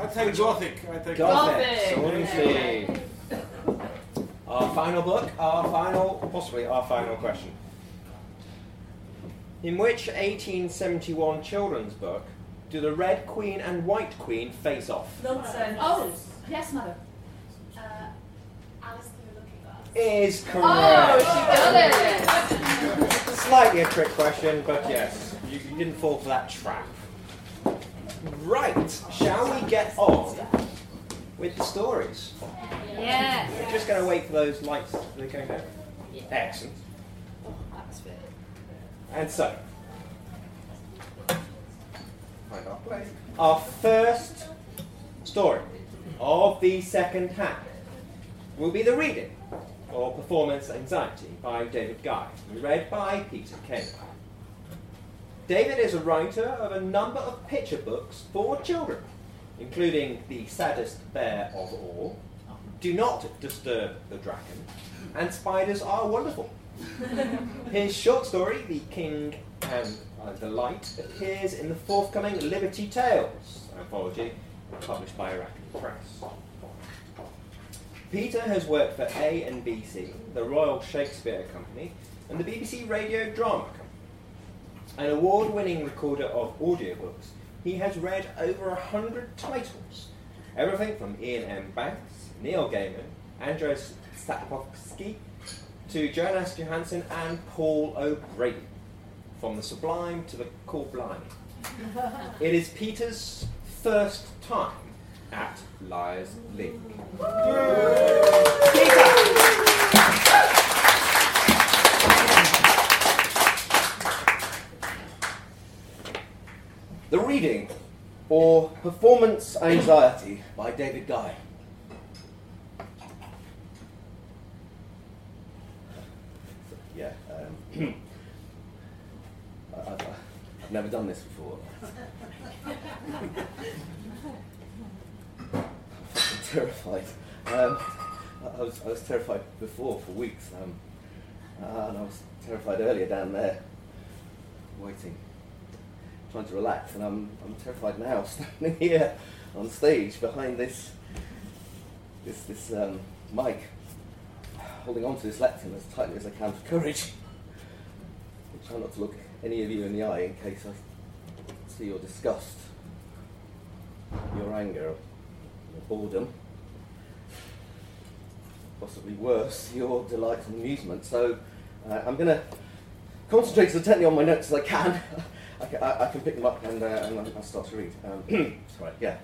I take Gothic. Gothic. Honestly. Our final book, possibly our final question. In which 1871 children's book Do the Red Queen and White Queen face off? Nonsense. Oh, yes, madam. Alice through the Looking Glass. Is correct. Oh, she got it. Slightly a trick question, but yes, you didn't fall for that trap. Right, shall we get on with the stories? Yeah. We're just going to wait for those lights. Are they going down? Yeah. Excellent. Oh, that was good. And so, our first story of the second half will be The Reading, or Performance Anxiety, by David Guy, read by Peter Kane. David is a writer of a number of picture books for children, including The Saddest Bear of All, Do Not Disturb the Dragon, and Spiders Are Wonderful. His short story, The King and the Light, appears in the forthcoming Liberty Tales anthology, published by Arachne Press. Peter has worked for A and BC, the Royal Shakespeare Company, and the BBC Radio Drama Company. An award-winning recorder of audiobooks, he has read over 100 titles, everything from Ian M. Banks, Neil Gaiman, Andrzej Sapkowski, to Jonas Johansson and Paul O'Grady, from the sublime to the cool-blind. It is Peter's first time at Liars' League. Peter! The Reading, or Performance Anxiety, by David Guy. Yeah, I've never done this before. I'm terrified. I was terrified before for weeks, and I was terrified earlier down there, waiting. Trying to relax, and I'm terrified now, standing here on stage behind this mic, holding on to this lectern as tightly as I can for courage. I'll try not to look any of you in the eye in case I see your disgust, your anger, your boredom, possibly worse, your delight and amusement. So I'm going to concentrate as intently on my notes as I can. I can pick them up and I'll start to read. Sorry, yeah.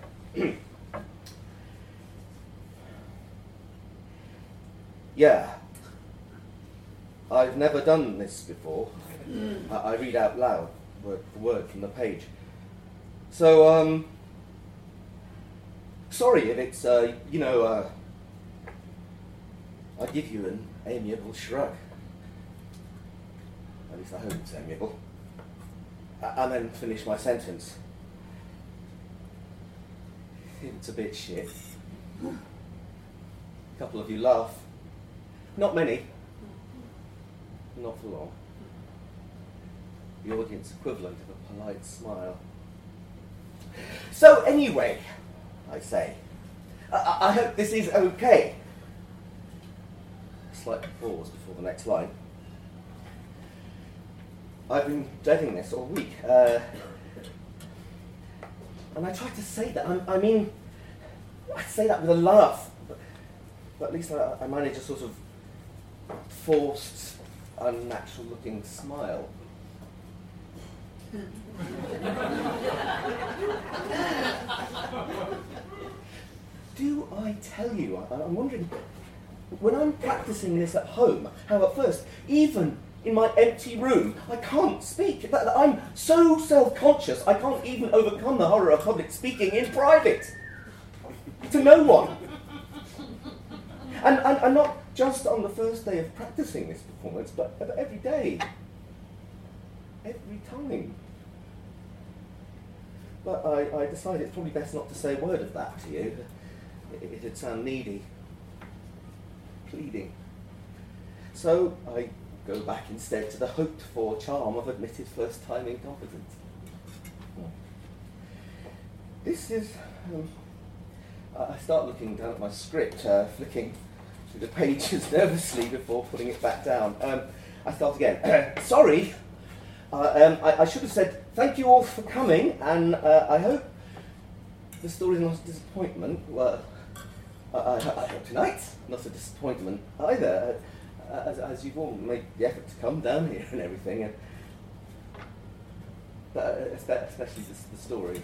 Yeah. I've never done this before. I read out loud, word for word, from the page. So, sorry if it's, I give you an amiable shrug. At least I hope it's amiable. And then finish my sentence. It's a bit shit. A couple of you laugh. Not many. Not for long. The audience equivalent of a polite smile. So anyway, I say, I hope this is okay. A slight pause before the next line. I've been dreading this all week, and I tried to say that. I say that with a laugh, but at least I managed a sort of forced, unnatural-looking smile. Do I tell you? I'm wondering, when I'm practicing this at home, how at first, even in my empty room, I can't speak. I'm so self-conscious, I can't even overcome the horror of public speaking in private. To no one. And not just on the first day of practicing this performance, but every day. Every time. But I decided it's probably best not to say a word of that to you. It'd sound needy. Pleading. So I go back instead to the hoped-for charm of admitted first-time incompetence. This is... I start looking down at my script, flicking through the pages nervously before putting it back down. I start again. Sorry, I should have said thank you all for coming, and I hope the story's not a disappointment. Well, I hope tonight's not a disappointment either, as you've all made the effort to come down here and everything, and especially the story.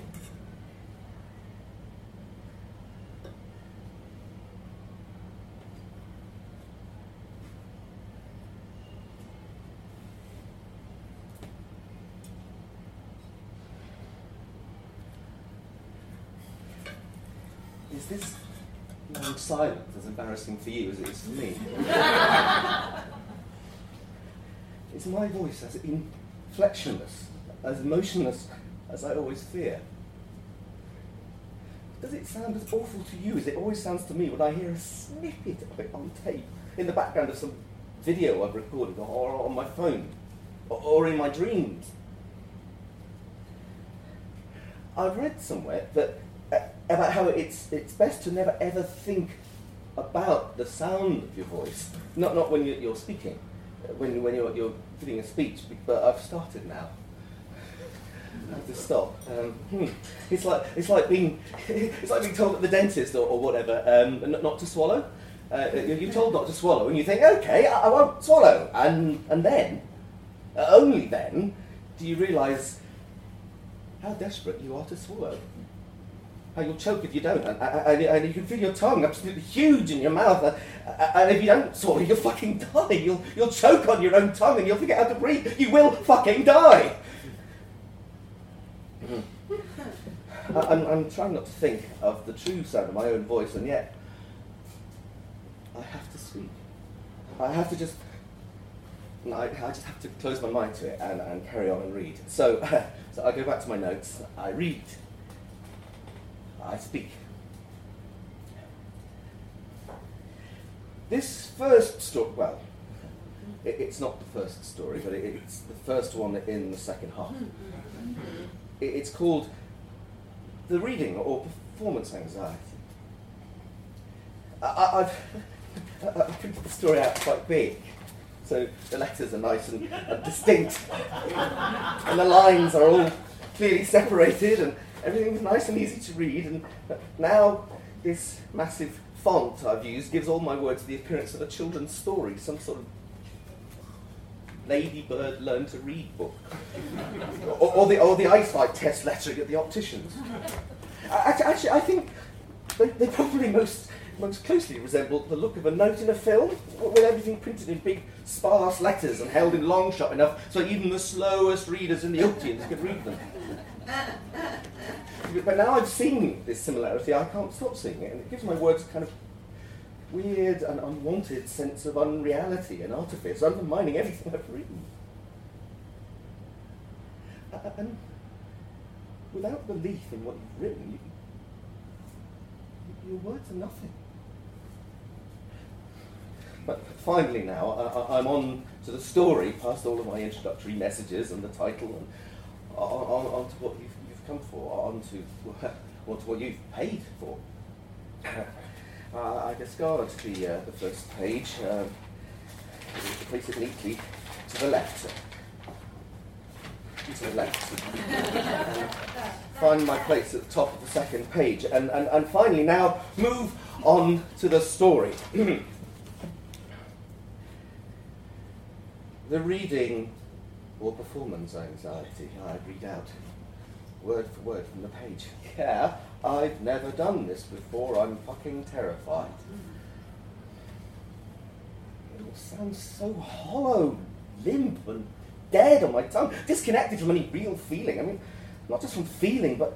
Is this long silence as embarrassing for you as it is for me? Is my voice as inflectionless, as emotionless as I always fear? Does it sound as awful to you as it always sounds to me when I hear a snippet of it on tape in the background of some video I've recorded, or on my phone, or in my dreams? I've read somewhere that about how it's best to never ever think about the sound of your voice, not when you're speaking, when you're giving a speech. But I've started now. I have to stop. It's like being told at the dentist or whatever not to swallow. You're told not to swallow, and you think, okay, I won't swallow, and then only then do you realise how desperate you are to swallow. You'll choke if you don't, and you can feel your tongue absolutely huge in your mouth, and if you don't swallow, you'll fucking die. You'll choke on your own tongue, and you'll forget how to breathe. You will fucking die. I'm trying not to think of the true sound of my own voice, and yet I have to speak. I just have to close my mind to it and carry on and read. So I go back to my notes. I read. I speak. This first story, well, it's not the first story, but it's the first one in the second half. It's called The Reading or Performance Anxiety. I've printed the story out quite big, so the letters are nice and distinct, and the lines are all clearly separated, and everything was nice and easy to read, and now this massive font I've used gives all my words the appearance of a children's story, some sort of ladybird learn to read book, or the eyesight test lettering at the opticians. Actually, I think they probably most closely resemble the look of a note in a film, with everything printed in big, sparse letters and held in long shot enough so even the slowest readers in the audience could read them. But now I've seen this similarity, I can't stop seeing it, and it gives my words a kind of weird and unwanted sense of unreality and artifice, undermining everything I've written. And without belief in what you've written, your words are nothing. But finally now, I'm on to the story, past all of my introductory messages and the title, and on to what you've come for, on to what you've paid for. I discard the first page, place it neatly to the left. Find my place at the top of the second page, and finally now move on to the story. The reading or performance anxiety. I read out word for word from the page. Yeah, I've never done this before. I'm fucking terrified. It all sounds so hollow, limp, and dead on my tongue, disconnected from any real feeling. I mean, not just from feeling, but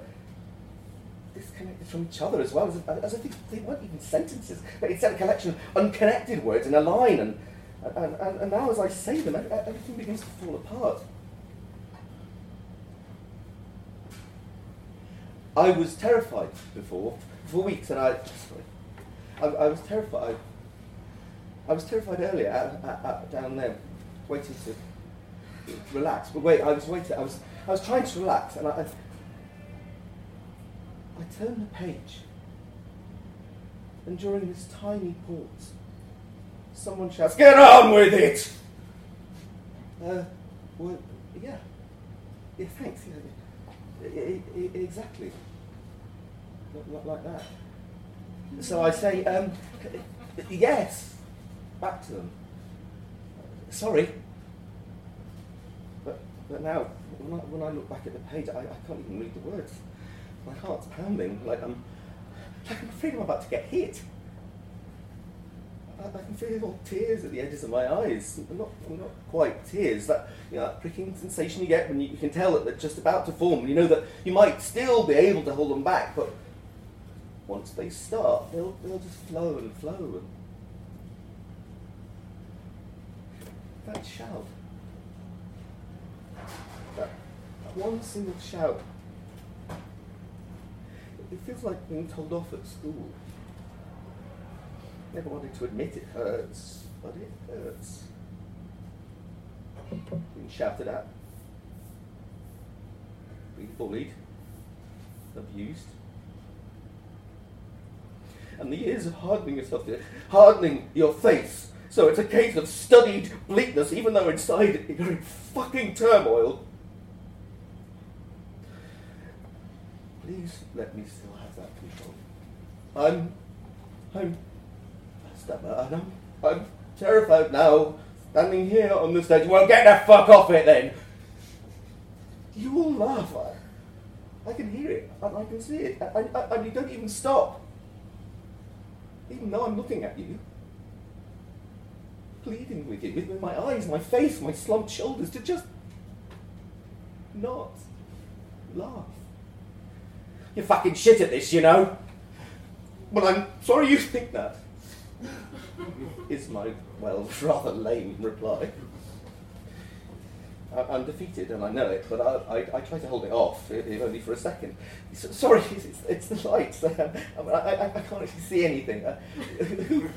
disconnected from each other as well, as if they weren't even sentences. But it's a collection of unconnected words in a line, and now as I say them, everything begins to fall apart. I was terrified for weeks, and I was terrified. I was terrified earlier, down there, waiting to relax. But wait, I was waiting. I was trying to relax, and I turned the page, and during this tiny pause, someone shouts, "Get on with it!" Well, yeah, Yeah, thanks. Yeah. Exactly. Like that. So I say, yes, back to them. Sorry. But now, when I look back at the page, I can't even read the words. My heart's pounding, like I'm afraid I'm about to get hit. I can feel little tears at the edges of my eyes. Not quite tears, that pricking sensation you get when you can tell that they're just about to form. You know that you might still be able to hold them back, but once they start, they'll just flow and flow. And that shout, that one single shout, it feels like being told off at school. Never wanted to admit it hurts, but it hurts. Being shouted at, being bullied, abused. And the years of hardening your face, so it's a case of studied bleakness, even though inside you're in fucking turmoil. Please let me still have that control. I'm terrified now, standing here on the stage. Well, get the fuck off it then! You all laugh. I can hear it, I can see it, and you don't even stop. Even though I'm looking at you, pleading with you, with my eyes, my face, my slumped shoulders, to just not laugh. You're fucking shit at this, you know? Well, I'm sorry you think that, is my, rather lame reply. I'm defeated, and I know it, but I try to hold it off, if only for a second. Sorry, it's the lights. I can't actually see anything.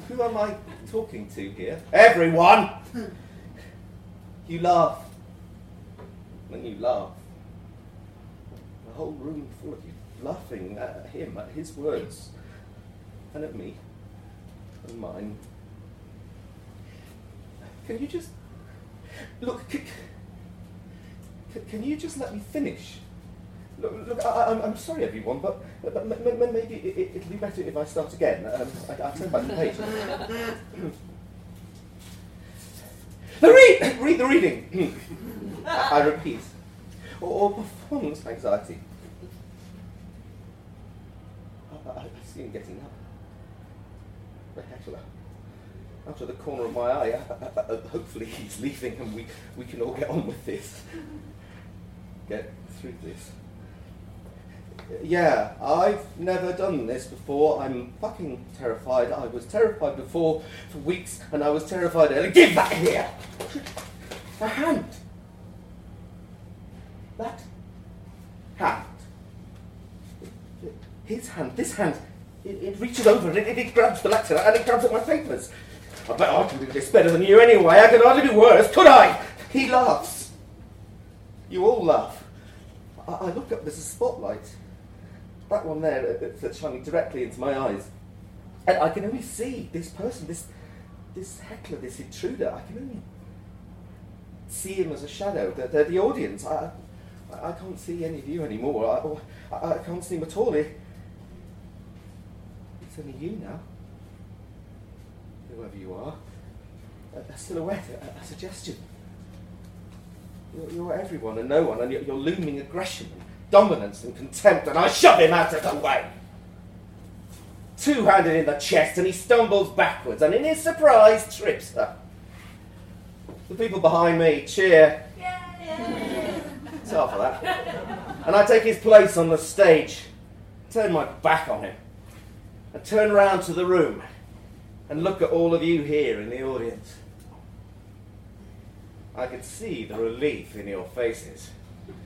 Who am I talking to here? Everyone! You laugh. When you laugh, the whole room full of you laughing at him, at his words, and at me, and mine. Can you just... Look... Can you just let me finish? Look, I'm sorry, everyone, but maybe it'd be better if I start again. I turn back the page. Read the reading. I repeat. Or performance anxiety. I see him getting up. The heckler. Out of the corner of my eye, hopefully he's leaving, and we can all get on with this. Get through this. Yeah, I've never done this before. I'm fucking terrified. I was terrified before for weeks, and I was terrified earlier. Give that here! The hand! That hand. His hand, this hand. It reaches over, and it grabs the lectern, and it grabs at my papers. I bet I can do this better than you anyway. I could hardly do worse, could I? He laughs. You all laugh. I look up, there's a spotlight. That one there that's shining directly into my eyes. And I can only see this person, this heckler, this intruder. I can only see him as a shadow. They're the audience. I can't see any of you anymore. I can't see him at all. It's only you now. Whoever you are. A silhouette, a suggestion. You're everyone and no one, and you're looming aggression, and dominance, and contempt, and I shove him out of the way. Two-handed in the chest, and he stumbles backwards, and in his surprise, trips her. The people behind me cheer. Yeah. It's hard for that. And I take his place on the stage, turn my back on him, and turn round to the room, and look at all of you here in the audience. I could see the relief in your faces,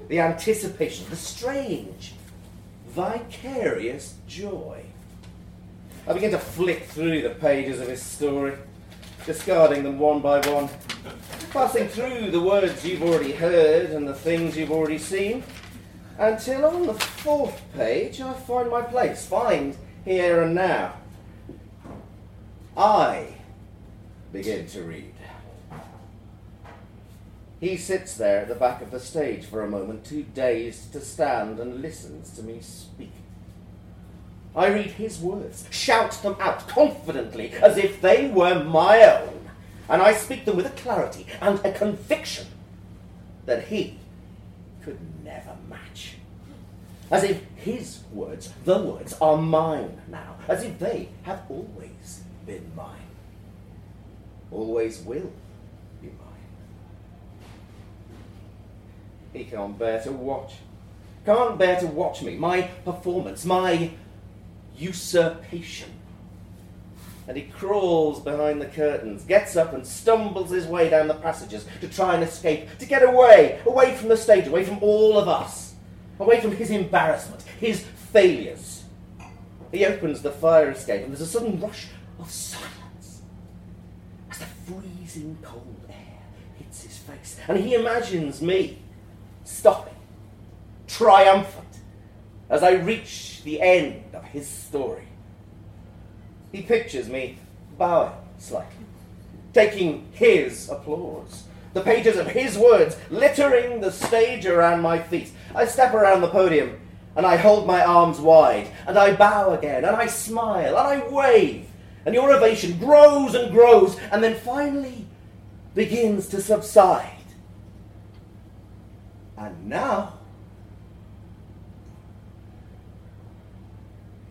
the anticipation, the strange, vicarious joy. I began to flick through the pages of his story, discarding them one by one, passing through the words you've already heard and the things you've already seen, until on the fourth page I find my place, find here and now. I begin to read. He sits there at the back of the stage for a moment, too dazed to stand, and listens to me speak. I read his words, shout them out confidently as if they were my own, and I speak them with a clarity and a conviction that he could never match. As if his words, the words, are mine now, as if they have always been mine, always will be mine. He can't bear to watch. Can't bear to watch me, my performance, my usurpation. And he crawls behind the curtains, gets up and stumbles his way down the passages to try and escape, to get away, away from the stage, away from all of us, away from his embarrassment, his failures. He opens the fire escape and there's a sudden rush of silence as the freezing cold air hits his face, and he imagines me stopping, triumphant, as I reach the end of his story. He pictures me bowing slightly, taking his applause, the pages of his words littering the stage around my feet. I step around the podium, and I hold my arms wide, and I bow again, and I smile, and I wave, and your ovation grows and grows, and then finally begins to subside. And now,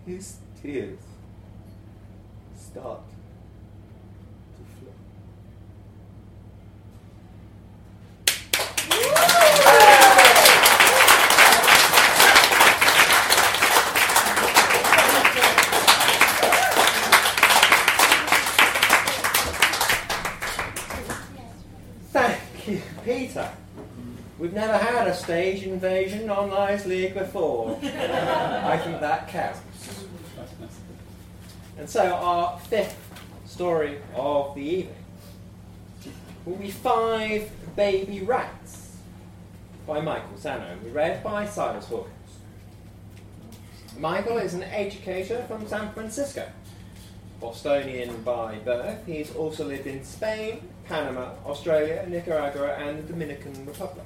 his tears start to flow. Thank you, Peter. We've never had a stage invasion on Liars' League before. I think that counts. And so our fifth story of the evening will be Five Baby Rats by Michael Sarno, read by Silas Hawkins. Michael is an educator from San Francisco. Bostonian by birth, he's also lived in Spain, Panama, Australia, Nicaragua, and the Dominican Republic.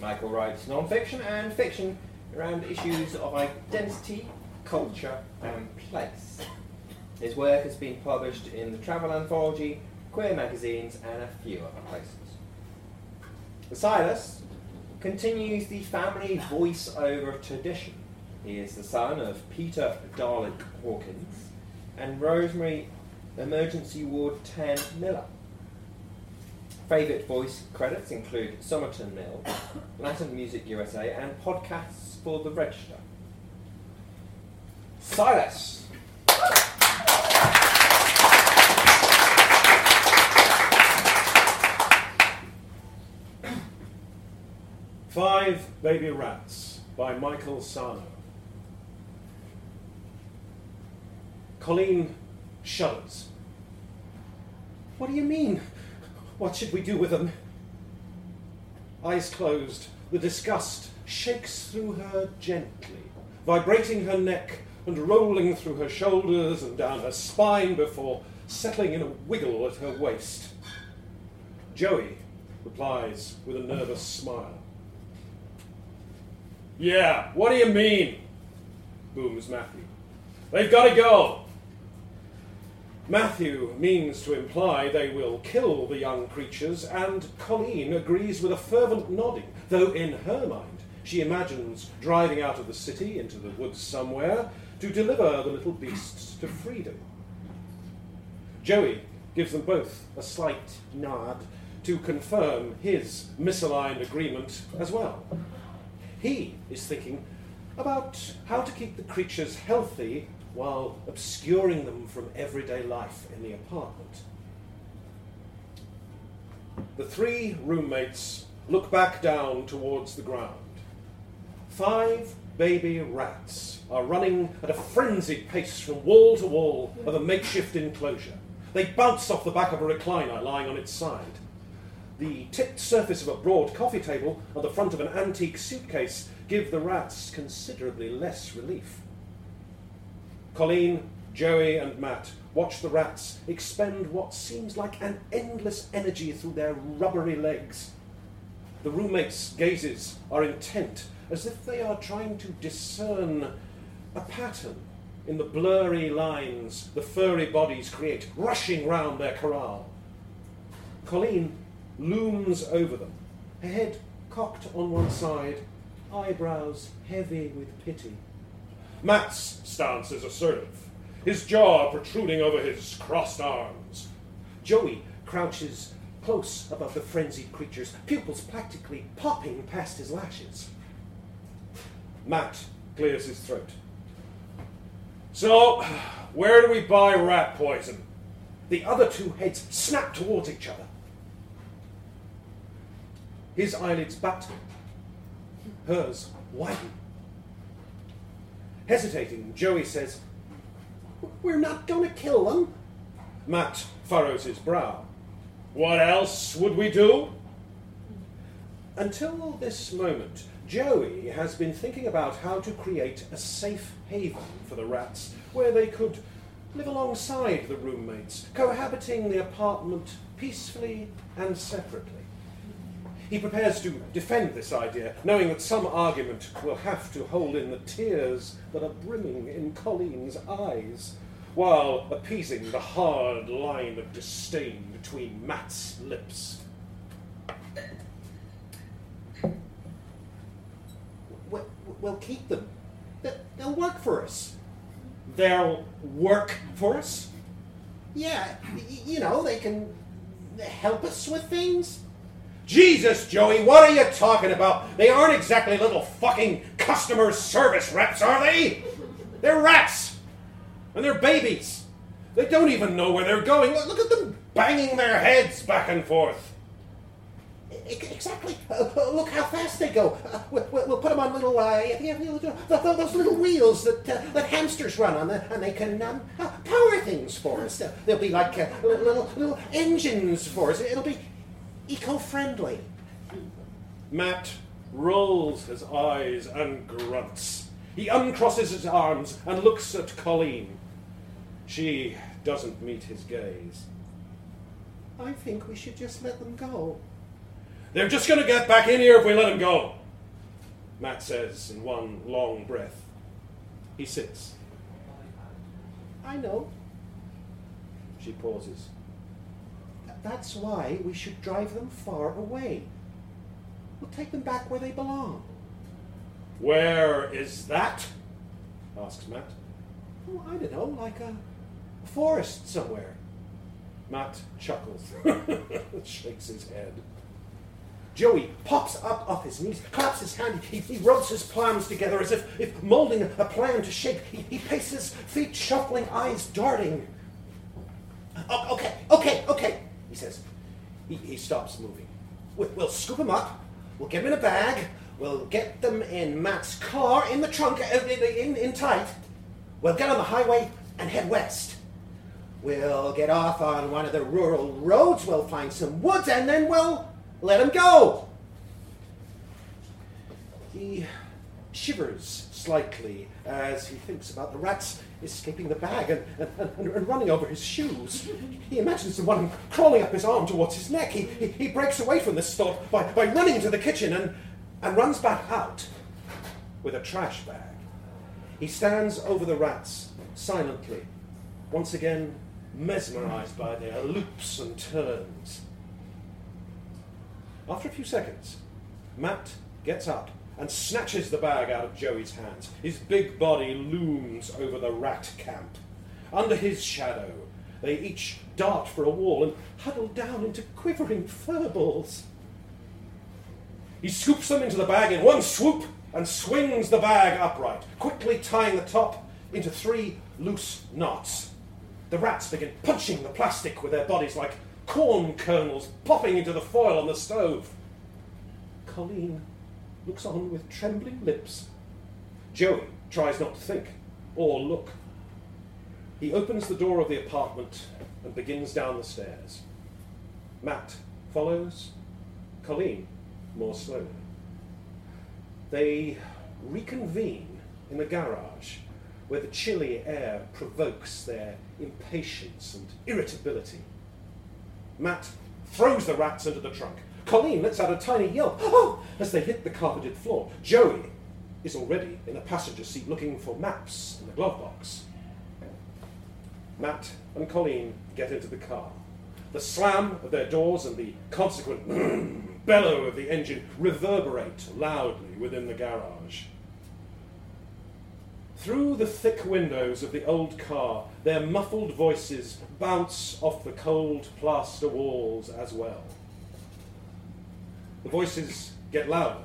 Michael writes non-fiction and fiction around issues of identity, culture, and place. His work has been published in the Travel Anthology, Queer Magazines, and a few other places. Silas continues the family voiceover tradition. He is the son of Peter Darlick Hawkins and Rosemary Emergency Ward 10 Miller. Favourite voice credits include Somerton Mill, Latin Music USA, and podcasts for the Register. Silas! Five Baby Rats by Michael Sarno. Colleen shudders. What do you mean? What should we do with them? Eyes closed, the disgust shakes through her gently, vibrating her neck and rolling through her shoulders and down her spine before settling in a wiggle at her waist. Joey replies with a nervous smile. Yeah, what do you mean? Booms Matthew. They've got to go. Matthew means to imply they will kill the young creatures, and Colleen agrees with a fervent nodding, though in her mind she imagines driving out of the city into the woods somewhere to deliver the little beasts to freedom. Joey gives them both a slight nod to confirm his misaligned agreement as well. He is thinking about how to keep the creatures healthy while obscuring them from everyday life in the apartment. The three roommates look back down towards the ground. Five baby rats are running at a frenzied pace from wall to wall of a makeshift enclosure. They bounce off the back of a recliner lying on its side. The tipped surface of a broad coffee table and the front of an antique suitcase give the rats considerably less relief. Colleen, Joey, and Matt watch the rats expend what seems like an endless energy through their rubbery legs, The roommates' gazes are intent, as if they are trying to discern a pattern in the blurry lines the furry bodies create, rushing round their corral. Colleen looms over them, her head cocked on one side, eyebrows heavy with pity. Matt's stance is assertive, his jaw protruding over his crossed arms. Joey crouches close above the frenzied creatures, pupils practically popping past his lashes. Matt clears his throat. So, where do we buy rat poison? The other two heads snap towards each other. His eyelids batten, hers widen. Hesitating, Joey says, "We're not going to kill them." Matt furrows his brow. "What else would we do?" Until this moment, Joey has been thinking about how to create a safe haven for the rats, where they could live alongside the roommates, cohabiting the apartment peacefully and separately. He prepares to defend this idea, knowing that some argument will have to hold in the tears that are brimming in Colleen's eyes, while appeasing the hard line of disdain between Matt's lips. We'll keep them. They'll work for us. They'll work for us? Yeah, you know, they can help us with things. Jesus, Joey, what are you talking about? They aren't exactly little fucking customer service reps, are they? They're rats. And they're babies. They don't even know where they're going. Look at them banging their heads back and forth. Exactly. Look how fast they go. We'll put them on little, those little wheels that hamsters run on, and they can power things for us. They'll be like little engines for us. It'll be eco-friendly. Matt rolls his eyes and grunts. He uncrosses his arms and looks at Colleen. She doesn't meet his gaze. I think we should just let them go. They're just going to get back in here if we let them go, Matt says in one long breath. He sits. I know. She pauses. That's why we should drive them far away. We'll take them back where they belong. Where is that? Asks Matt. Oh, I don't know, like a forest somewhere. Matt chuckles, shakes his head. Joey pops up off his knees, claps his hand, he rubs his palms together as if moulding a plan to shake. He paces, feet shuffling, eyes darting. Oh, okay. He says. He stops moving. We'll scoop them up. We'll get them in a bag. We'll get them in Matt's car, in the trunk, in tight. We'll get on the highway and head west. We'll get off on one of the rural roads. We'll find some woods, and then we'll let them go. He shivers slightly as he thinks about the rats escaping the bag and running over his shoes. He imagines the one crawling up his arm towards his neck. He breaks away from this thought by running into the kitchen and runs back out with a trash bag. He stands over the rats silently, once again mesmerized by their loops and turns. After a few seconds, Matt gets up and snatches the bag out of Joey's hands. His big body looms over the rat camp. Under his shadow, they each dart for a wall and huddle down into quivering furballs. He scoops them into the bag in one swoop and swings the bag upright, quickly tying the top into 3 loose knots. The rats begin punching the plastic with their bodies like corn kernels popping into the foil on the stove. Colleen looks on with trembling lips. Joey tries not to think or look. He opens the door of the apartment and begins down the stairs. Matt follows, Colleen more slowly. They reconvene in the garage, where the chilly air provokes their impatience and irritability. Matt throws the rats into the trunk, Colleen lets out a tiny yelp "Oh!" as they hit the carpeted floor. Joey is already in a passenger seat looking for maps in the glove box. Matt and Colleen get into the car. The slam of their doors and the consequent bellow of the engine reverberate loudly within the garage. Through the thick windows of the old car, their muffled voices bounce off the cold plaster walls as well. The voices get louder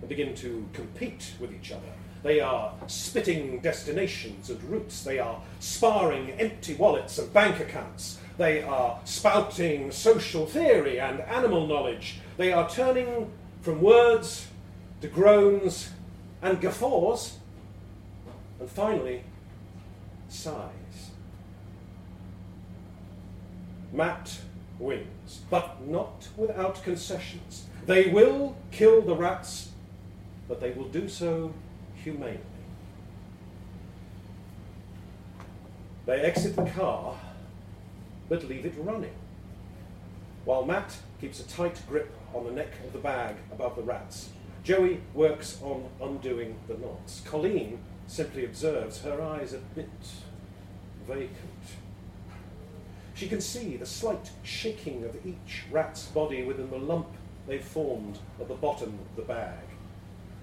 and begin to compete with each other. They are spitting destinations and routes. They are sparring empty wallets and bank accounts. They are spouting social theory and animal knowledge. They are turning from words to groans and guffaws, and finally, sighs. Matt wins, but not without concessions. They will kill the rats, but they will do so humanely. They exit the car, but leave it running, while Matt keeps a tight grip on the neck of the bag above the rats. Joey works on undoing the knots. Colleen simply observes, her eyes a bit vacant. She can see the slight shaking of each rat's body within the lump they've formed at the bottom of the bag.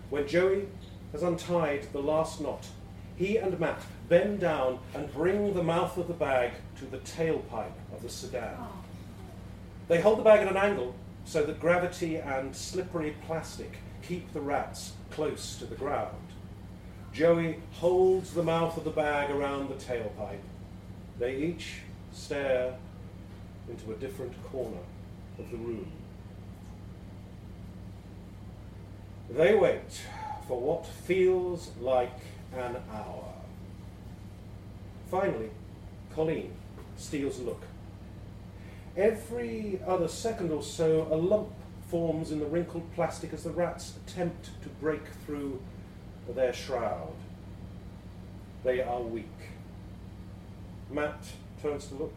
When Joey has untied the last knot, he and Matt bend down and bring the mouth of the bag to the tailpipe of the sedan. They hold the bag at an angle so that gravity and slippery plastic keep the rats close to the ground. Joey holds the mouth of the bag around the tailpipe. They each stare into a different corner of the room. They wait for what feels like an hour. Finally, Colleen steals a look. Every other second or so, a lump forms in the wrinkled plastic as the rats attempt to break through their shroud. They are weak. Matt turns to look,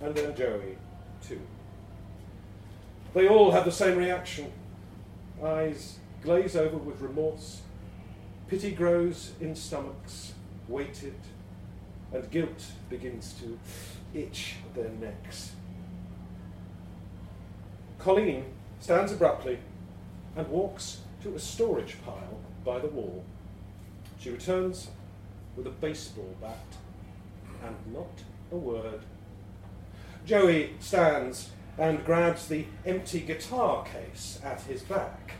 and then Joey, too. They all have the same reaction. Eyes glaze over with remorse. Pity grows in stomachs, weighted, and guilt begins to itch at their necks. Colleen stands abruptly and walks to a storage pile by the wall. She returns with a baseball bat and not a word. Joey stands and grabs the empty guitar case at his back.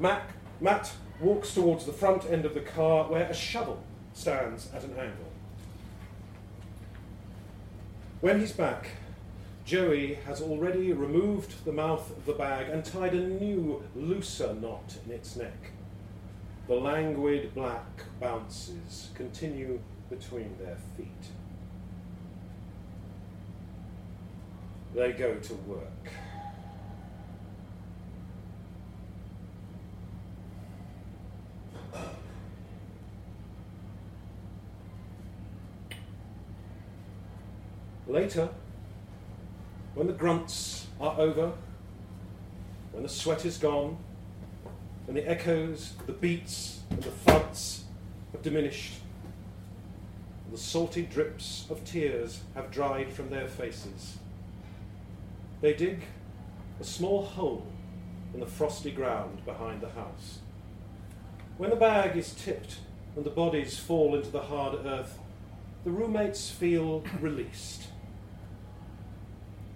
Matt walks towards the front end of the car where a shovel stands at an angle. When he's back, Joey has already removed the mouth of the bag and tied a new, looser knot in its neck. The languid black bounces continue between their feet. They go to work. Later, when the grunts are over, when the sweat is gone, when the echoes, the beats, and the thuds have diminished, and the salty drips of tears have dried from their faces, they dig a small hole in the frosty ground behind the house. When the bag is tipped and the bodies fall into the hard earth, the roommates feel released.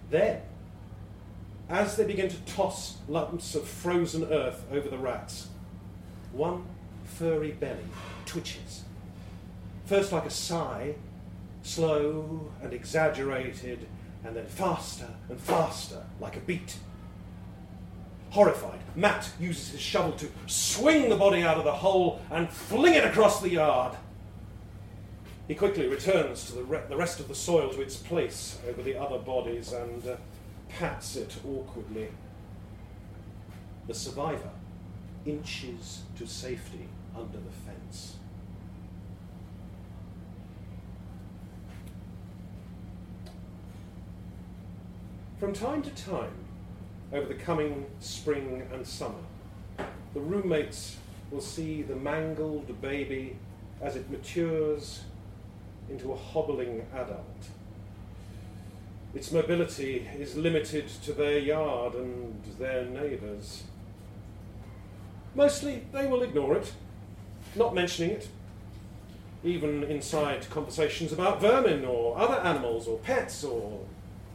Then, as they begin to toss lumps of frozen earth over the rats, one furry belly twitches. First like a sigh, slow and exaggerated, and then faster and faster, like a beat. Horrified, Matt uses his shovel to swing the body out of the hole and fling it across the yard. He quickly returns to the rest of the soil to its place over the other bodies and pats it awkwardly. The survivor inches to safety under the fence. From time to time, over the coming spring and summer. The roommates will see the mangled baby as it matures into a hobbling adult. Its mobility is limited to their yard and their neighbours. Mostly they will ignore it, not mentioning it, even inside conversations about vermin or other animals or pets or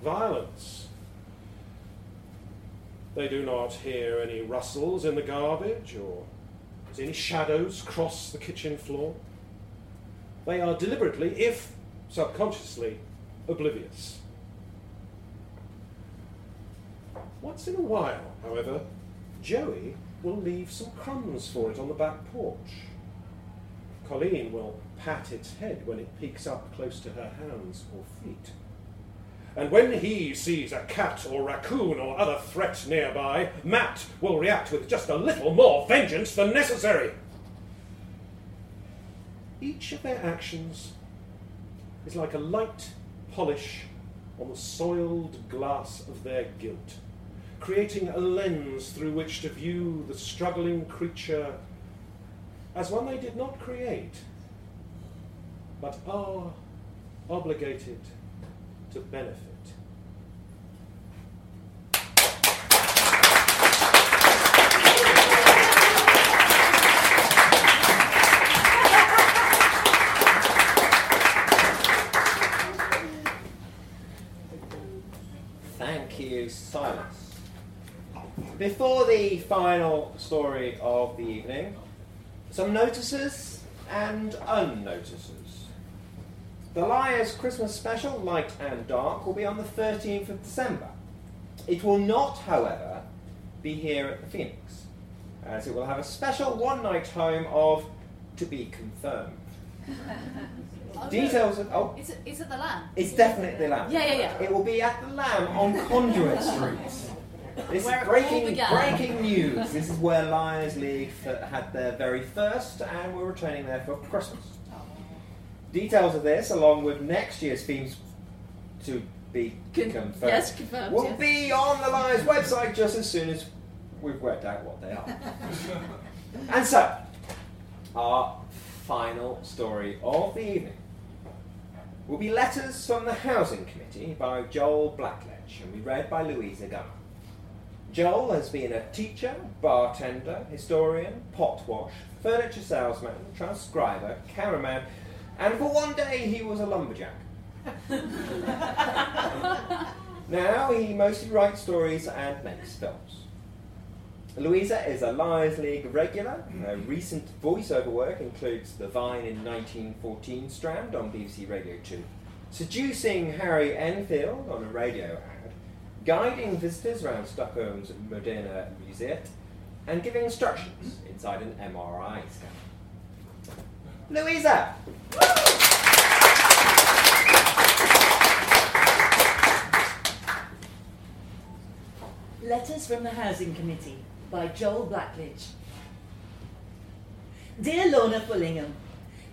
violence. They do not hear any rustles in the garbage or any shadows cross the kitchen floor. They are deliberately, if subconsciously, oblivious. Once in a while, however, Joey will leave some crumbs for it on the back porch. Colleen will pat its head when it peeks up close to her hands or feet. And when he sees a cat or raccoon or other threat nearby, Matt will react with just a little more vengeance than necessary. Each of their actions is like a light polish on the soiled glass of their guilt, creating a lens through which to view the struggling creature as one they did not create, but are obligated to benefit. Thank you, Silas. Before the final story of the evening, some notices and unnotices. The Liars' Christmas special, Light and Dark, will be on the 13th of December. It will not, however, be here at the Phoenix, as it will have a special one-night home of To Be Confirmed. Details of... Oh, is it the Lamb? It's definitely the Lamb. Yeah. It will be at the Lamb on Conduit Street. This is breaking news. This is where Liars' League had their very first, and we're returning there for Christmas. Details of this, along with next year's themes to be confirmed, will be on the Liars website just as soon as we've worked out what they are. And so, our final story of the evening will be Letters from the Housing Committee by Joel Blackledge and be read by Louisa Gunn. Joel has been a teacher, bartender, historian, potwash, furniture salesman, transcriber, cameraman, and for one day he was a lumberjack. Now he mostly writes stories and makes films. Louisa is a Liars League regular. Her recent voiceover work includes The Vine in 1914 Strand on BBC Radio 2, seducing Harry Enfield on a radio ad, guiding visitors around Stockholm's Moderna Museet, and giving instructions inside an MRI scan. Louisa! Letters from the Housing Committee by Joel Blackledge. Dear Lorna Fullingham,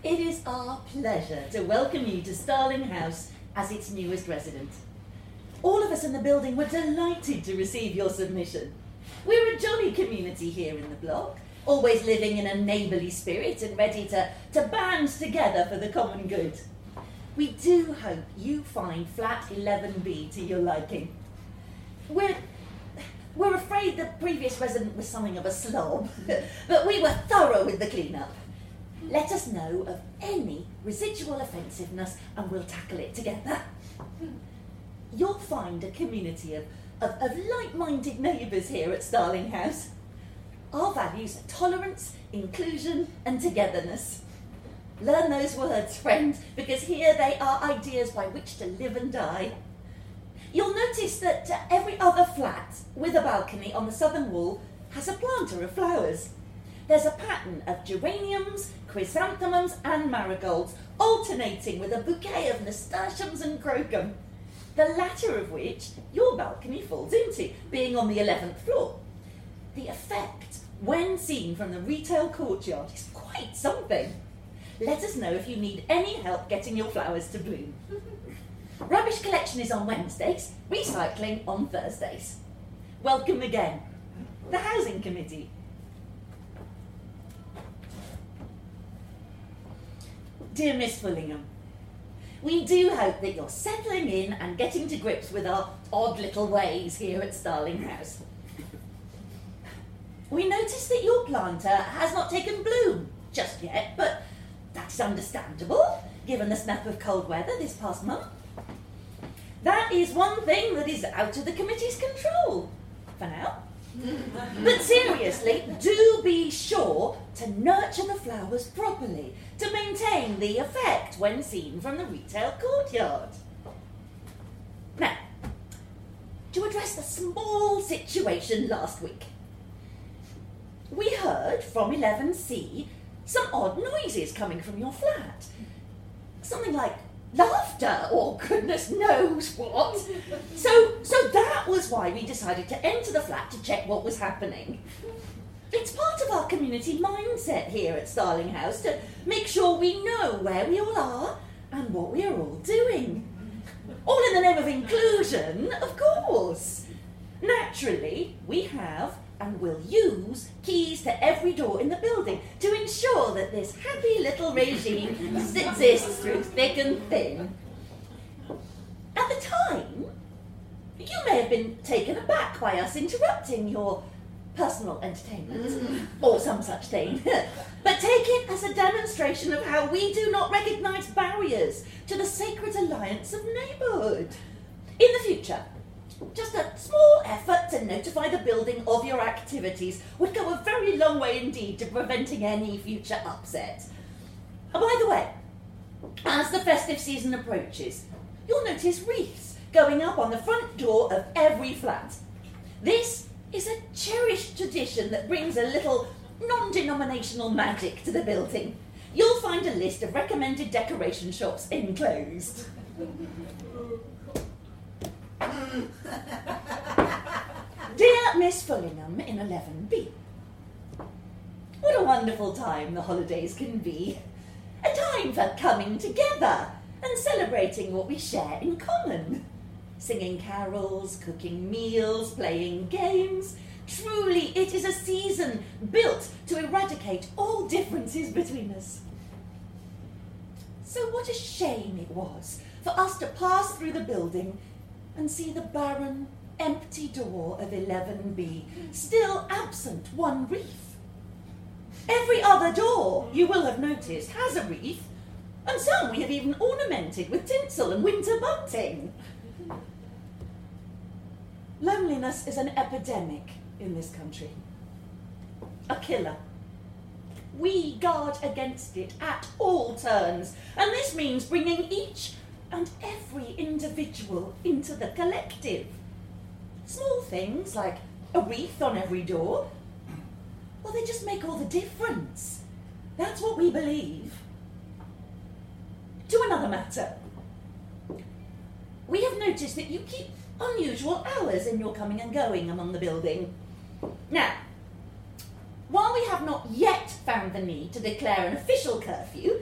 it is our pleasure to welcome you to Starling House as its newest resident. All of us in the building were delighted to receive your submission. We're a jolly community here in the block, always living in a neighbourly spirit and ready to band together for the common good. We do hope you find flat 11B to your liking. We're afraid the previous resident was something of a slob, but we were thorough with the clean-up. Let us know of any residual offensiveness and we'll tackle it together. You'll find a community of like-minded neighbours here at Starling House. Our values are tolerance, inclusion, and togetherness. Learn those words, friend, because here they are ideas by which to live and die. You'll notice that every other flat with a balcony on the southern wall has a planter of flowers. There's a pattern of geraniums, chrysanthemums, and marigolds, alternating with a bouquet of nasturtiums and crocum, the latter of which your balcony falls into, being on the 11th floor. The effect, when seen from the retail courtyard, is quite something. Let us know if you need any help getting your flowers to bloom. Rubbish collection is on Wednesdays, recycling on Thursdays. Welcome again. The Housing Committee. Dear Miss Fullingham, we do hope that you're settling in and getting to grips with our odd little ways here at Starling House. We notice that your planter has not taken bloom just yet, but that's understandable, given the snap of cold weather this past month. That is one thing that is out of the committee's control, for now. But seriously, do be sure to nurture the flowers properly to maintain the effect when seen from the retail courtyard. Now, to address the small situation last week, we heard from 11C some odd noises coming from your flat. Something like laughter or goodness knows what. So that was why we decided to enter the flat to check what was happening. It's part of our community mindset here at Starling House to make sure we know where we all are and what we are all doing. All in the name of inclusion, of course. Naturally, we have and will use keys to every door in the building to ensure that this happy little regime exists through thick and thin. At the time, you may have been taken aback by us interrupting your personal entertainment, or some such thing, but take it as a demonstration of how we do not recognise barriers to the sacred alliance of neighbourhood. In the future, just a small effort to notify the building of your activities would go a very long way indeed to preventing any future upset. And by the way, as the festive season approaches, you'll notice wreaths going up on the front door of every flat. This is a cherished tradition that brings a little non-denominational magic to the building. You'll find a list of recommended decoration shops enclosed. Dear Miss Fullingham in 11B, what a wonderful time the holidays can be. A time for coming together and celebrating what we share in common. Singing carols, cooking meals, playing games. Truly, it is a season built to eradicate all differences between us. So what a shame it was for us to pass through the building and see the barren, empty door of 11B, still absent one wreath. Every other door, you will have noticed, has a wreath, and some we have even ornamented with tinsel and winter bunting. Loneliness is an epidemic in this country. A killer. We guard against it at all turns, and this means bringing each and every individual into the collective. Small things like a wreath on every door, well, they just make all the difference. That's what we believe. To another matter. We have noticed that you keep unusual hours in your coming and going among the building. Now, while we have not yet found the need to declare an official curfew,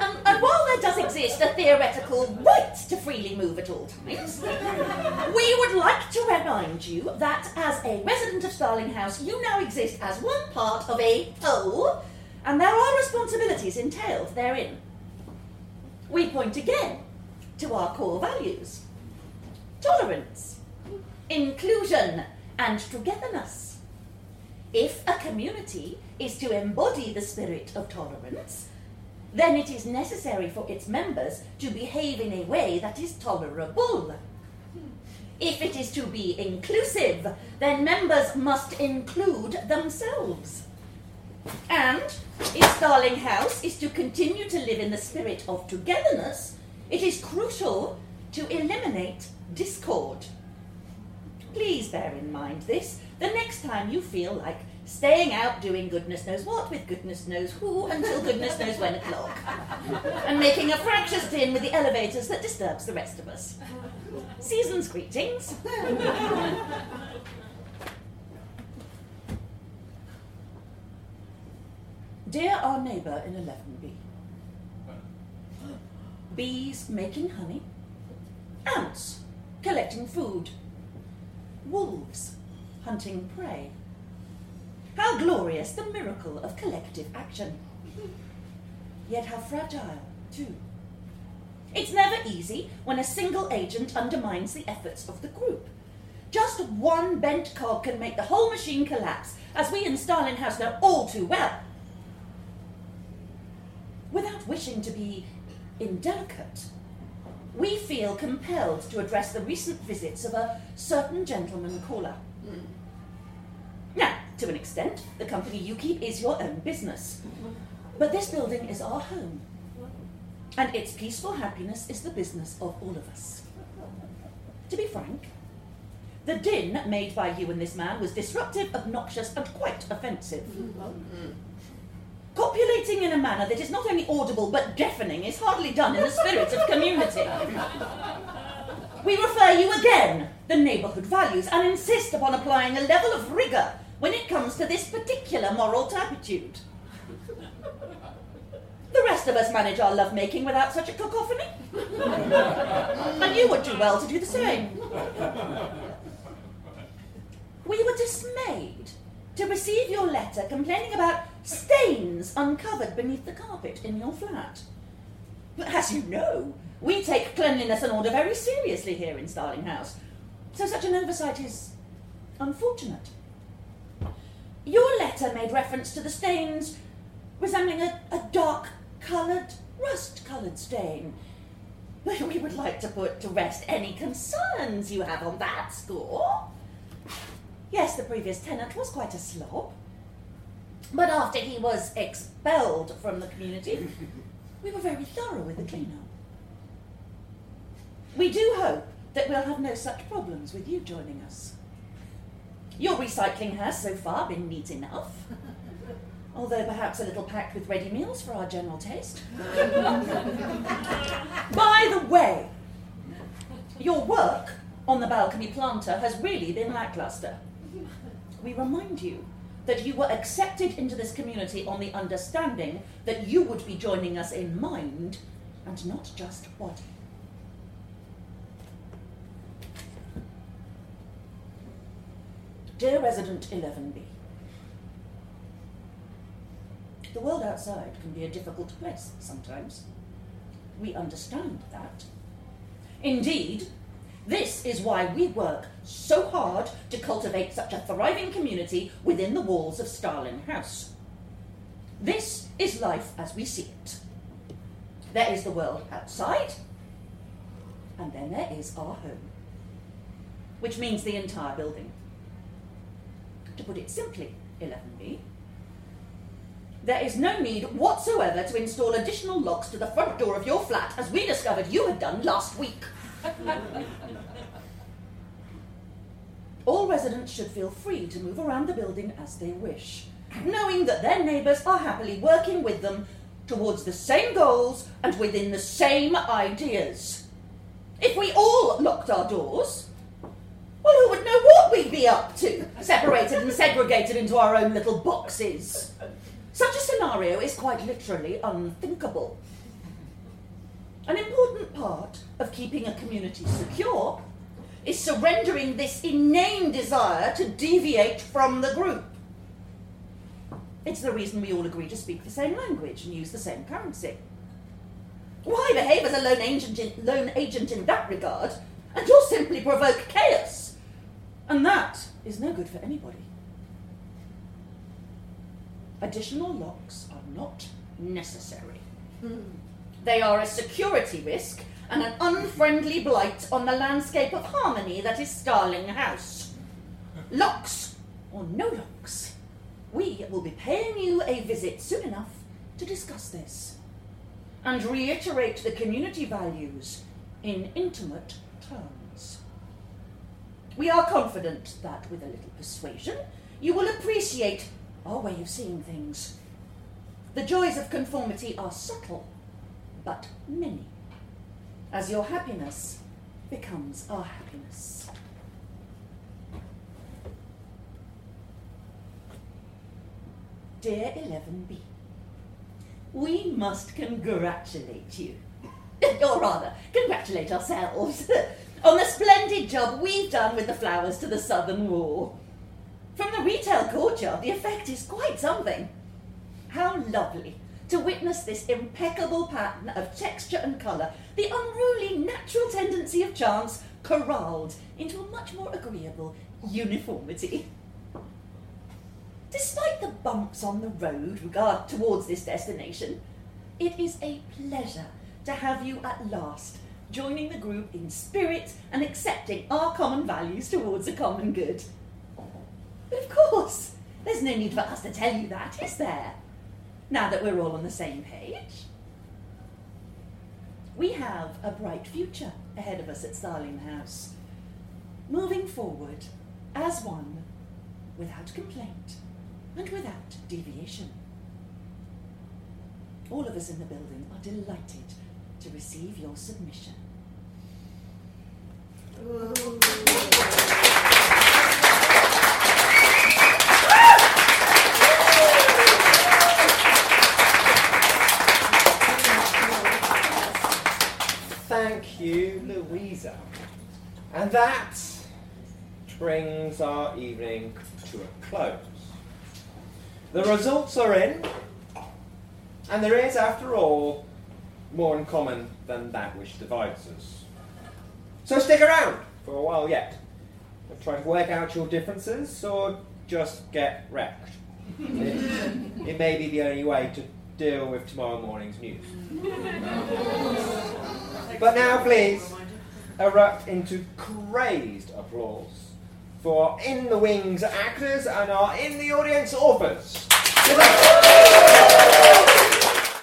and while there does exist a theoretical right to freely move at all times, we would like to remind you that as a resident of Starling House, you now exist as one part of a whole, and there are responsibilities entailed therein. We point again to our core values: tolerance, inclusion, and togetherness. If a community is to embody the spirit of tolerance, then it is necessary for its members to behave in a way that is tolerable. If it is to be inclusive, then members must include themselves. And if Starling House is to continue to live in the spirit of togetherness, it is crucial to eliminate discord. Please bear in mind this the next time you feel like staying out doing goodness knows what with goodness knows who until goodness knows when o'clock, and making a fractious din with the elevators that disturbs the rest of us. Season's greetings. Dear our neighbour in 11B, bees making honey, ants collecting food, wolves hunting prey. How glorious the miracle of collective action. Yet how fragile, too. It's never easy when a single agent undermines the efforts of the group. Just one bent cog can make the whole machine collapse, as we in Starling House know all too well. Without wishing to be indelicate, we feel compelled to address the recent visits of a certain gentleman caller. Now, to an extent, the company you keep is your own business. But this building is our home, and its peaceful happiness is the business of all of us. To be frank, the din made by you and this man was disruptive, obnoxious, and quite offensive. Copulating in a manner that is not only audible but deafening is hardly done in the spirit of community. We refer you again the neighbourhood values and insist upon applying a level of rigour when it comes to this particular moral turpitude. The rest of us manage our lovemaking without such a cacophony, and you would do well to do the same. We were dismayed to receive your letter complaining about stains uncovered beneath the carpet in your flat. But as you know, we take cleanliness and order very seriously here in Starling House, so such an oversight is unfortunate. Your letter made reference to the stains resembling a dark-coloured, rust-coloured stain. But we would like to put to rest any concerns you have on that score. Yes, the previous tenant was quite a slob, but after he was expelled from the community, we were very thorough with the clean-up. We do hope that we'll have no such problems with you joining us. Your recycling has so far been neat enough, although perhaps a little packed with ready meals for our general taste. By the way, your work on the balcony planter has really been lacklustre. We remind you that you were accepted into this community on the understanding that you would be joining us in mind and not just body. Dear Resident 11B, the world outside can be a difficult place sometimes. We understand that. Indeed, this is why we work so hard to cultivate such a thriving community within the walls of Starling House. This is life as we see it. There is the world outside, and then there is our home, which means the entire building. To put it simply, 11B, there is no need whatsoever to install additional locks to the front door of your flat, as we discovered you had done last week. All residents should feel free to move around the building as they wish, knowing that their neighbours are happily working with them towards the same goals and within the same ideas. If we all locked our doors, well, who would know what we'd be up to, separated and segregated into our own little boxes? Such a scenario is quite literally unthinkable. An important part of keeping a community secure is surrendering this inane desire to deviate from the group. It's the reason we all agree to speak the same language and use the same currency. Why behave as a lone agent in that regard, and you'll simply provoke chaos? And that is no good for anybody. Additional locks are not necessary. They are a security risk and an unfriendly blight on the landscape of harmony that is Starling House. Locks or no locks, we will be paying you a visit soon enough to discuss this and reiterate the community values in intimate terms. We are confident that with a little persuasion, you will appreciate our way of seeing things. The joys of conformity are subtle, but many, as your happiness becomes our happiness. Dear 11B, we must congratulate you, or rather, congratulate ourselves, on the splendid job we've done with the flowers to the southern wall. From the retail courtyard, the effect is quite something. How lovely to witness this impeccable pattern of texture and colour, the unruly natural tendency of chance corralled into a much more agreeable uniformity. Despite the bumps on the road regard towards this destination, it is a pleasure to have you at last joining the group in spirit and accepting our common values towards a common good. But of course, there's no need for us to tell you that, is there? Now that we're all on the same page. We have a bright future ahead of us at Starling House, moving forward as one, without complaint and without deviation. All of us in the building are delighted to receive your submission. Ooh. Thank you, Louisa. And that brings our evening to a close. The results are in, and there is, after all, more in common than that which divides us. So stick around for a while yet, and try to work out your differences, or just get wrecked. It may be the only way to deal with tomorrow morning's news. But now, please, erupt into crazed applause for our in the wings actors and our in the audience authors.